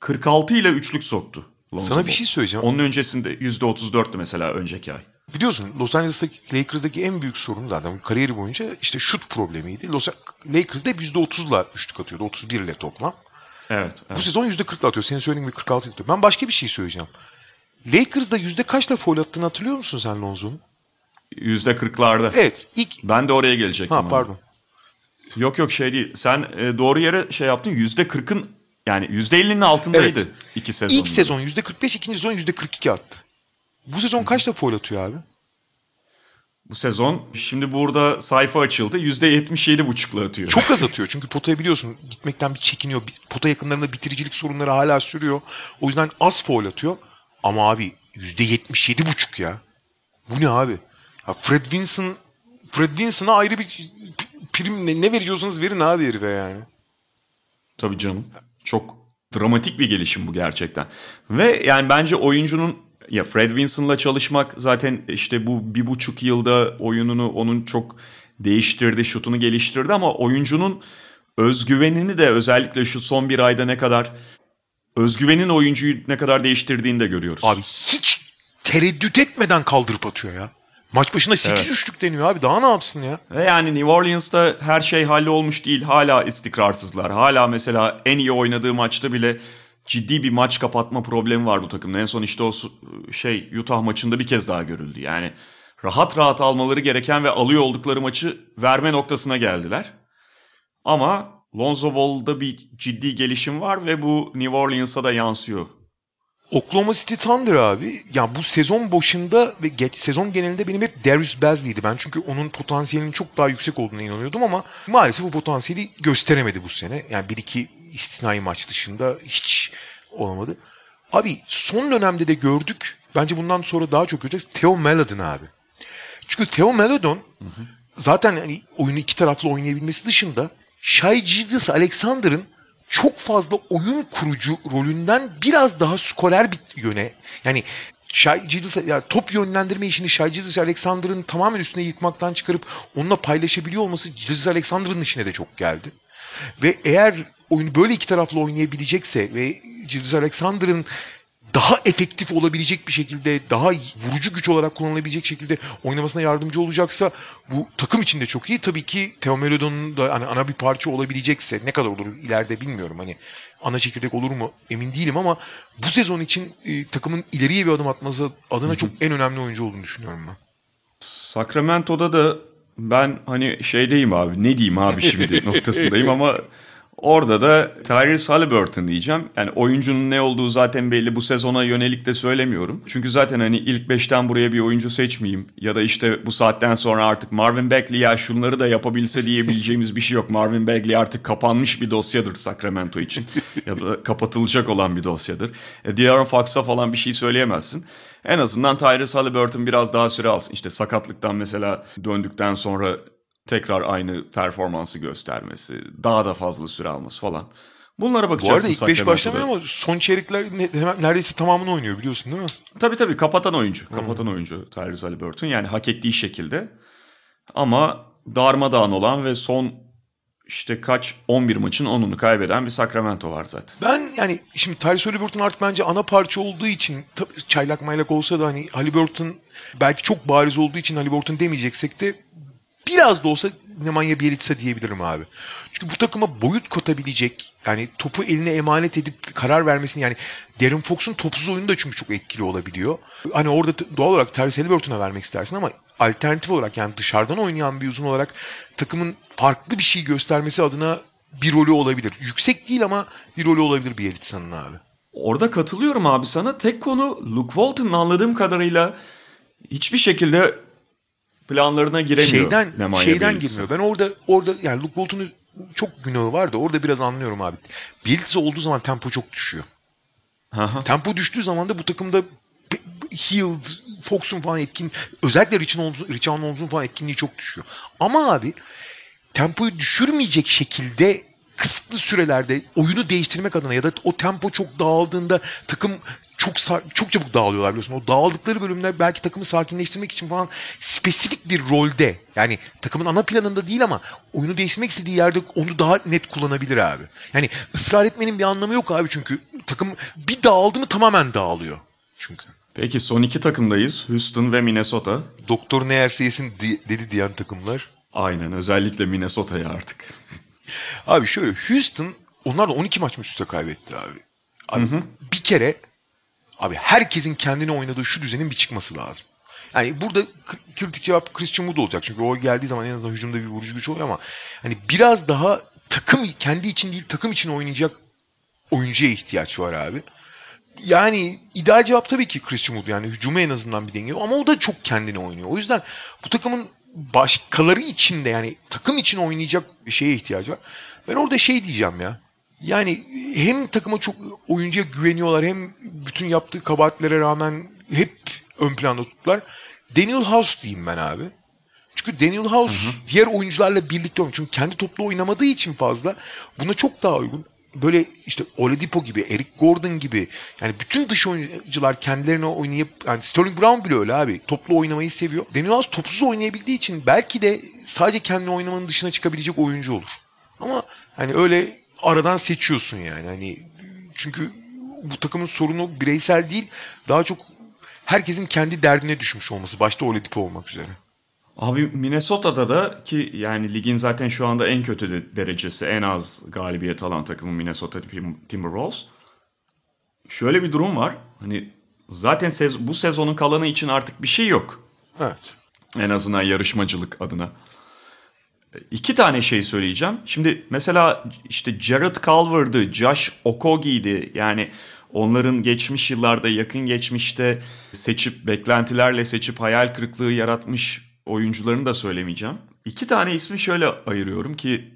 kırk altı ile üçlük soktu Lonzo Sana Ball. Bir şey söyleyeceğim. Onun öncesinde yüzde otuz dörttü mesela önceki ay. Biliyorsun Los Angeles'taki, Lakers'daki en büyük sorun zaten kariyeri boyunca işte şut problemiydi. Los Lakers'da yüzde otuzla üçlük atıyordu. otuz bir ile toplam. Evet, evet. Bu sezon yüzde kırkla atıyor. Senin söylediğin gibi kırk altı atıyor. Ben başka bir şey söyleyeceğim. Lakers'da yüzde kaçla foul attığını hatırlıyor musun sen Lonzo'nun? yüzde kırklarda. Evet. Ilk... Ben de oraya gelecektim. Ha pardon. Ama. Yok yok şey değil. Sen e, doğru yere şey yaptın. yüzde kırkın yani yüzde ellinin altındaydı evet. İki sezonda. İlk sezon yüzde kırk beş, ikinci sezon yüzde kırk iki attı. Bu sezon kaçla foul atıyor abi? Bu sezon şimdi burada sayfa açıldı. yüzde yetmiş yedi buçukla atıyor. Çok az atıyor çünkü potaya biliyorsun gitmekten bir çekiniyor. Pota yakınlarında bitiricilik sorunları hala sürüyor. O yüzden az foul atıyor. Ama abi yüzde yetmiş yedi buçuk ya. Bu ne abi? Ya Fred Vinson, Fred Vinson'a ayrı bir prim ne, ne veriyorsanız verin abi herife yani. Tabii canım. Çok dramatik bir gelişim bu gerçekten. Ve yani bence oyuncunun ya Fred Vinson'la çalışmak zaten işte bu bir buçuk yılda oyununu onun çok değiştirdi, şutunu geliştirdi ama oyuncunun özgüvenini de özellikle şu son bir ayda ne kadar özgüvenin oyuncuyu ne kadar değiştirdiğini de görüyoruz. Abi hiç tereddüt etmeden kaldırıp atıyor ya. Maç başına sekiz evet. üçlük deniyor abi, daha ne yapsın ya? Ve yani New Orleans'ta her şey hallolmuş değil, hala istikrarsızlar. Hala mesela en iyi oynadığı maçta bile ciddi bir maç kapatma problemi var bu takımda. En son işte o şey Utah maçında bir kez daha görüldü. Yani rahat rahat almaları gereken ve alıyor oldukları maçı verme noktasına geldiler. Ama Lonzo Ball'da bir ciddi gelişim var ve bu New Orleans'a da yansıyor. Oklahoma City Thunder abi. Ya bu sezon başında ve geç, sezon genelinde benim hep Darius Bazley'di ben. Çünkü onun potansiyelinin çok daha yüksek olduğuna inanıyordum ama maalesef o potansiyeli gösteremedi bu sene. Yani bir iki istisnai maç dışında hiç olamadı. Abi son dönemde de gördük. Bence bundan sonra daha çok görecek. Theo Maledon abi. Çünkü Theo Maledon hı hı. zaten hani oyunu iki taraflı oynayabilmesi dışında Shai Gilgeous-Alexander'ın çok fazla oyun kurucu rolünden biraz daha skorer bir yöne. Yani Shai Gilgeous, yani top yönlendirme işini Shai Gilgeous-Alexander'ın tamamen üstüne yıkmaktan çıkarıp onunla paylaşabiliyor olması Gilgeous-Alexander'ın işine de çok geldi. Ve eğer oyunu böyle iki taraflı oynayabilecekse ve Gilgeous-Alexander'ın daha efektif olabilecek bir şekilde, daha vurucu güç olarak kullanılabilecek şekilde oynamasına yardımcı olacaksa bu takım için de çok iyi. Tabii ki Theo Melodon'un da hani ana bir parça olabilecekse ne kadar olur ileride bilmiyorum. Hani ana çekirdek olur mu emin değilim ama bu sezon için e, takımın ileriye bir adım atması adına çok en önemli oyuncu olduğunu düşünüyorum ben. Sacramento'da da ben hani şeydeyim abi, ne diyeyim abi şimdi noktasındayım ama... Orada da Tyrese Haliburton diyeceğim. Yani oyuncunun ne olduğu zaten belli. Bu sezona yönelik de söylemiyorum. Çünkü zaten hani ilk beşten buraya bir oyuncu seçmeyeyim. Ya da işte bu saatten sonra artık Marvin Bagley ya şunları da yapabilse diyebileceğimiz bir şey yok. Marvin Bagley artık kapanmış bir dosyadır Sacramento için. Ya da kapatılacak olan bir dosyadır. E, De'Aaron Fox'a falan bir şey söyleyemezsin. En azından Tyrese Haliburton biraz daha süre alsın. İşte sakatlıktan mesela döndükten sonra... Tekrar aynı performansı göstermesi, daha da fazla süre alması falan. Bunlara bakacaksın. Bu arada ilk beş başlamıyor ama son çeyrekler neredeyse tamamını oynuyor biliyorsun değil mi? Tabii tabii kapatan oyuncu. Kapatan hmm. oyuncu Tyrese Haliburton. Yani hak ettiği şekilde. Ama darmadağın olan ve son işte kaç on bir maçın onunu kaybeden bir Sacramento var zaten. Ben yani şimdi Tyrese Haliburton artık bence ana parça olduğu için, çaylak maylak olsa da hani Haliburton belki çok bariz olduğu için Haliburton demeyeceksek de biraz da olsa Nemanja Bjelica diyebilirim abi. Çünkü bu takıma boyut katabilecek, yani topu eline emanet edip karar vermesini, yani Darren Fox'un topsuz oyunu da çünkü çok etkili olabiliyor. Hani orada doğal olarak Tyrese Haliburton'a vermek istersin ama alternatif olarak, yani dışarıdan oynayan bir uzun olarak takımın farklı bir şey göstermesi adına bir rolü olabilir. Yüksek değil ama bir rolü olabilir Bjelica'nın abi. Orada katılıyorum abi sana. Tek konu Luke Walton'ın anladığım kadarıyla hiçbir şekilde planlarına giremiyor. Şeyden, şeyden girmiyor. Ben orada orada yani Luke Walton'un çok günahı vardı. Orada biraz anlıyorum abi. Bjelica olduğu zaman tempo çok düşüyor. Aha. Tempo düştüğü zaman da bu takımda Heald, Fox'un falan etkin, özellikle Rich Holmes'un falan etkinliği çok düşüyor. Ama abi tempoyu düşürmeyecek şekilde kısıtlı sürelerde oyunu değiştirmek adına ya da o tempo çok dağıldığında takım çok sar, çok çabuk dağılıyorlar biliyorsun. O dağıldıkları bölümler belki takımı sakinleştirmek için falan spesifik bir rolde, yani takımın ana planında değil ama oyunu değiştirmek istediği yerde onu daha net kullanabilir abi. Yani ısrar etmenin bir anlamı yok abi, çünkü takım bir dağıldı mı tamamen dağılıyor çünkü. Peki son iki takımdayız. Houston ve Minnesota. Doktor ne yerse yesin di- dedi diyen takımlar. Aynen, özellikle Minnesota'ya artık. Abi şöyle, Houston onlar da on iki maç üst üste kaybetti abi. Abi hı hı. Bir kere abi herkesin kendine oynadığı şu düzenin bir çıkması lazım. Yani burada kritik cevap Christian Wood olacak. Çünkü o geldiği zaman en azından hücumda bir vurucu güç oluyor ama hani biraz daha takım kendi için değil takım için oynayacak oyuncuya ihtiyaç var abi. Yani ideal cevap tabii ki Christian Wood, yani hücuma en azından bir denge, ama o da çok kendine oynuyor. O yüzden bu takımın başkaları için de, yani takım için oynayacak bir şeye ihtiyacı var. Ben orada şey diyeceğim ya. Yani hem takıma çok oyuncuya güveniyorlar, hem bütün yaptığı kabahatlere rağmen hep ön planda tuttular. Daniel House diyeyim ben abi. Çünkü Daniel House hı hı. diğer oyuncularla birlikte oynuyor. Çünkü kendi toplu oynamadığı için fazla buna çok daha uygun. Böyle işte Oladipo gibi, Eric Gordon gibi, yani bütün dış oyuncular kendilerine oynayıp, yani Sterling Brown bile öyle abi, toplu oynamayı seviyor. Daniel House topsuz oynayabildiği için belki de sadece kendi oynamanın dışına çıkabilecek oyuncu olur. Ama hani öyle aradan seçiyorsun yani. Hani çünkü bu takımın sorunu bireysel değil, daha çok herkesin kendi derdine düşmüş olması, başta Oladipo olmak üzere. Abi Minnesota'da da ki yani ligin zaten şu anda en kötü derecesi, en az galibiyet alan takımı Minnesota Timberwolves. Şöyle bir durum var. Hani zaten sez- bu sezonun kalanı için artık bir şey yok. Evet. En azından yarışmacılık adına. İki tane şey söyleyeceğim. Şimdi mesela işte Jared Culver'dı, Josh Okogi'ydi. Yani onların geçmiş yıllarda, yakın geçmişte seçip, beklentilerle seçip hayal kırıklığı yaratmış oyuncularını da söylemeyeceğim. İki tane ismi şöyle ayırıyorum ki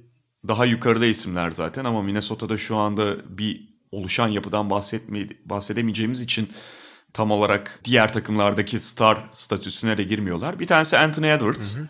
daha yukarıda isimler zaten ama Minnesota'da şu anda bir oluşan yapıdan bahsetme- bahsedemeyeceğimiz için tam olarak diğer takımlardaki star statüsüne de girmiyorlar. Bir tanesi Anthony Edwards. Hı hı.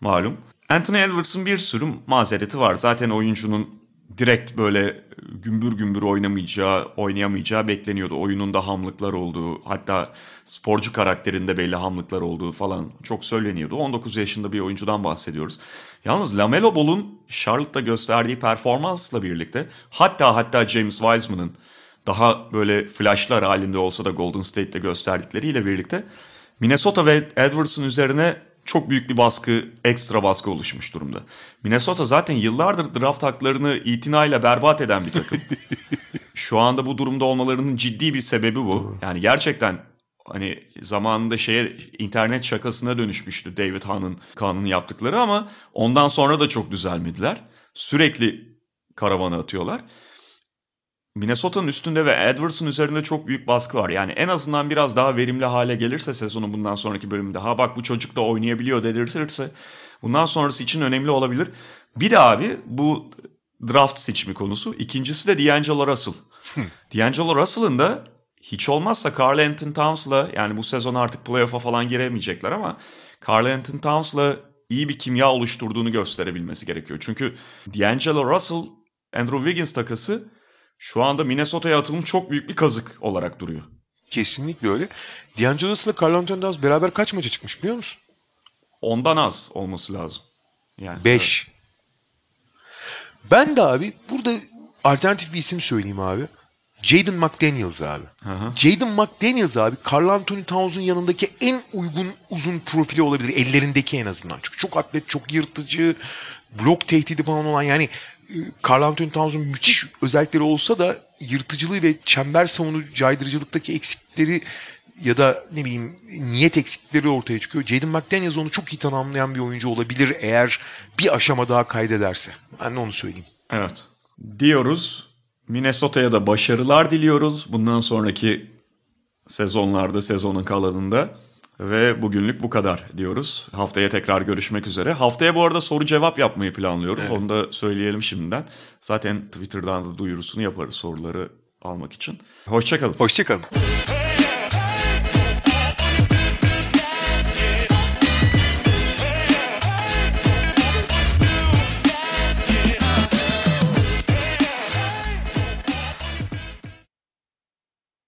Malum. Anthony Edwards'ın bir sürü mazereti var. Zaten oyuncunun direkt böyle gümbür gümbür oynamayacağı, oynayamayacağı bekleniyordu. Oyununda hamlıklar olduğu, hatta sporcu karakterinde belli hamlıklar olduğu falan çok söyleniyordu. on dokuz yaşında bir oyuncudan bahsediyoruz. Yalnız Lamelo Ball'un Charlotte'da gösterdiği performansla birlikte, hatta hatta James Wiseman'ın daha böyle flashlar halinde olsa da Golden State'te gösterdikleriyle birlikte Minnesota ve Edwards'ın üzerine çok büyük bir baskı, ekstra baskı oluşmuş durumda. Minnesota zaten yıllardır draft haklarını itinayla berbat eden bir takım. Şu anda bu durumda olmalarının ciddi bir sebebi bu. Yani gerçekten hani zamanında şeye, internet şakasına dönüşmüştü David Hahn'ın, Kaan'ın yaptıkları ama ondan sonra da çok düzelmediler. Sürekli karavana atıyorlar. Minnesota'nın üstünde ve Edwards'ın üzerinde çok büyük baskı var. Yani en azından biraz daha verimli hale gelirse sezonun bundan sonraki bölümünde, ha bak bu çocuk da oynayabiliyor dedirtirse bundan sonrası için önemli olabilir. Bir de abi bu draft seçimi konusu. İkincisi de D'Angelo Russell. D'Angelo Russell'ın da hiç olmazsa Karl Anthony Towns'la, yani bu sezon artık playoff'a falan giremeyecekler ama Karl Anthony Towns'la iyi bir kimya oluşturduğunu gösterebilmesi gerekiyor. Çünkü D'Angelo Russell, Andrew Wiggins takası şu anda Minnesota'ya atılmış çok büyük bir kazık olarak duruyor. Kesinlikle öyle. D'Angelo Russell ve Karl Anthony Towns beraber kaç maça çıkmış biliyor musun? Ondan az olması lazım. Yani beş. Evet. Ben de abi burada alternatif bir isim söyleyeyim abi. Jaden McDaniels abi. Aha. Jaden McDaniels abi Karl-Anthony Towns'un yanındaki en uygun uzun profili olabilir. Ellerindeki en azından. Çünkü çok atlet, çok yırtıcı, blok tehdidi falan olan yani Karl-Anthony Towns'un müthiş özellikleri olsa da yırtıcılığı ve çember savunucu caydırıcılıktaki eksikleri ya da ne bileyim niyet eksikleri ortaya çıkıyor. Jaden McDaniels onu çok iyi tanımlayan bir oyuncu olabilir eğer bir aşama daha kaydederse. Ben de onu söyleyeyim. Evet. Diyoruz. Minnesota'ya da başarılar diliyoruz. Bundan sonraki sezonlarda, sezonun kalanında. Ve bugünlük bu kadar diyoruz. Haftaya tekrar görüşmek üzere. Haftaya bu arada soru cevap yapmayı planlıyoruz. Evet. Onu da söyleyelim şimdiden. Zaten Twitter'dan da duyurusunu yaparız soruları almak için. Hoşça kalın. Hoşça kalın.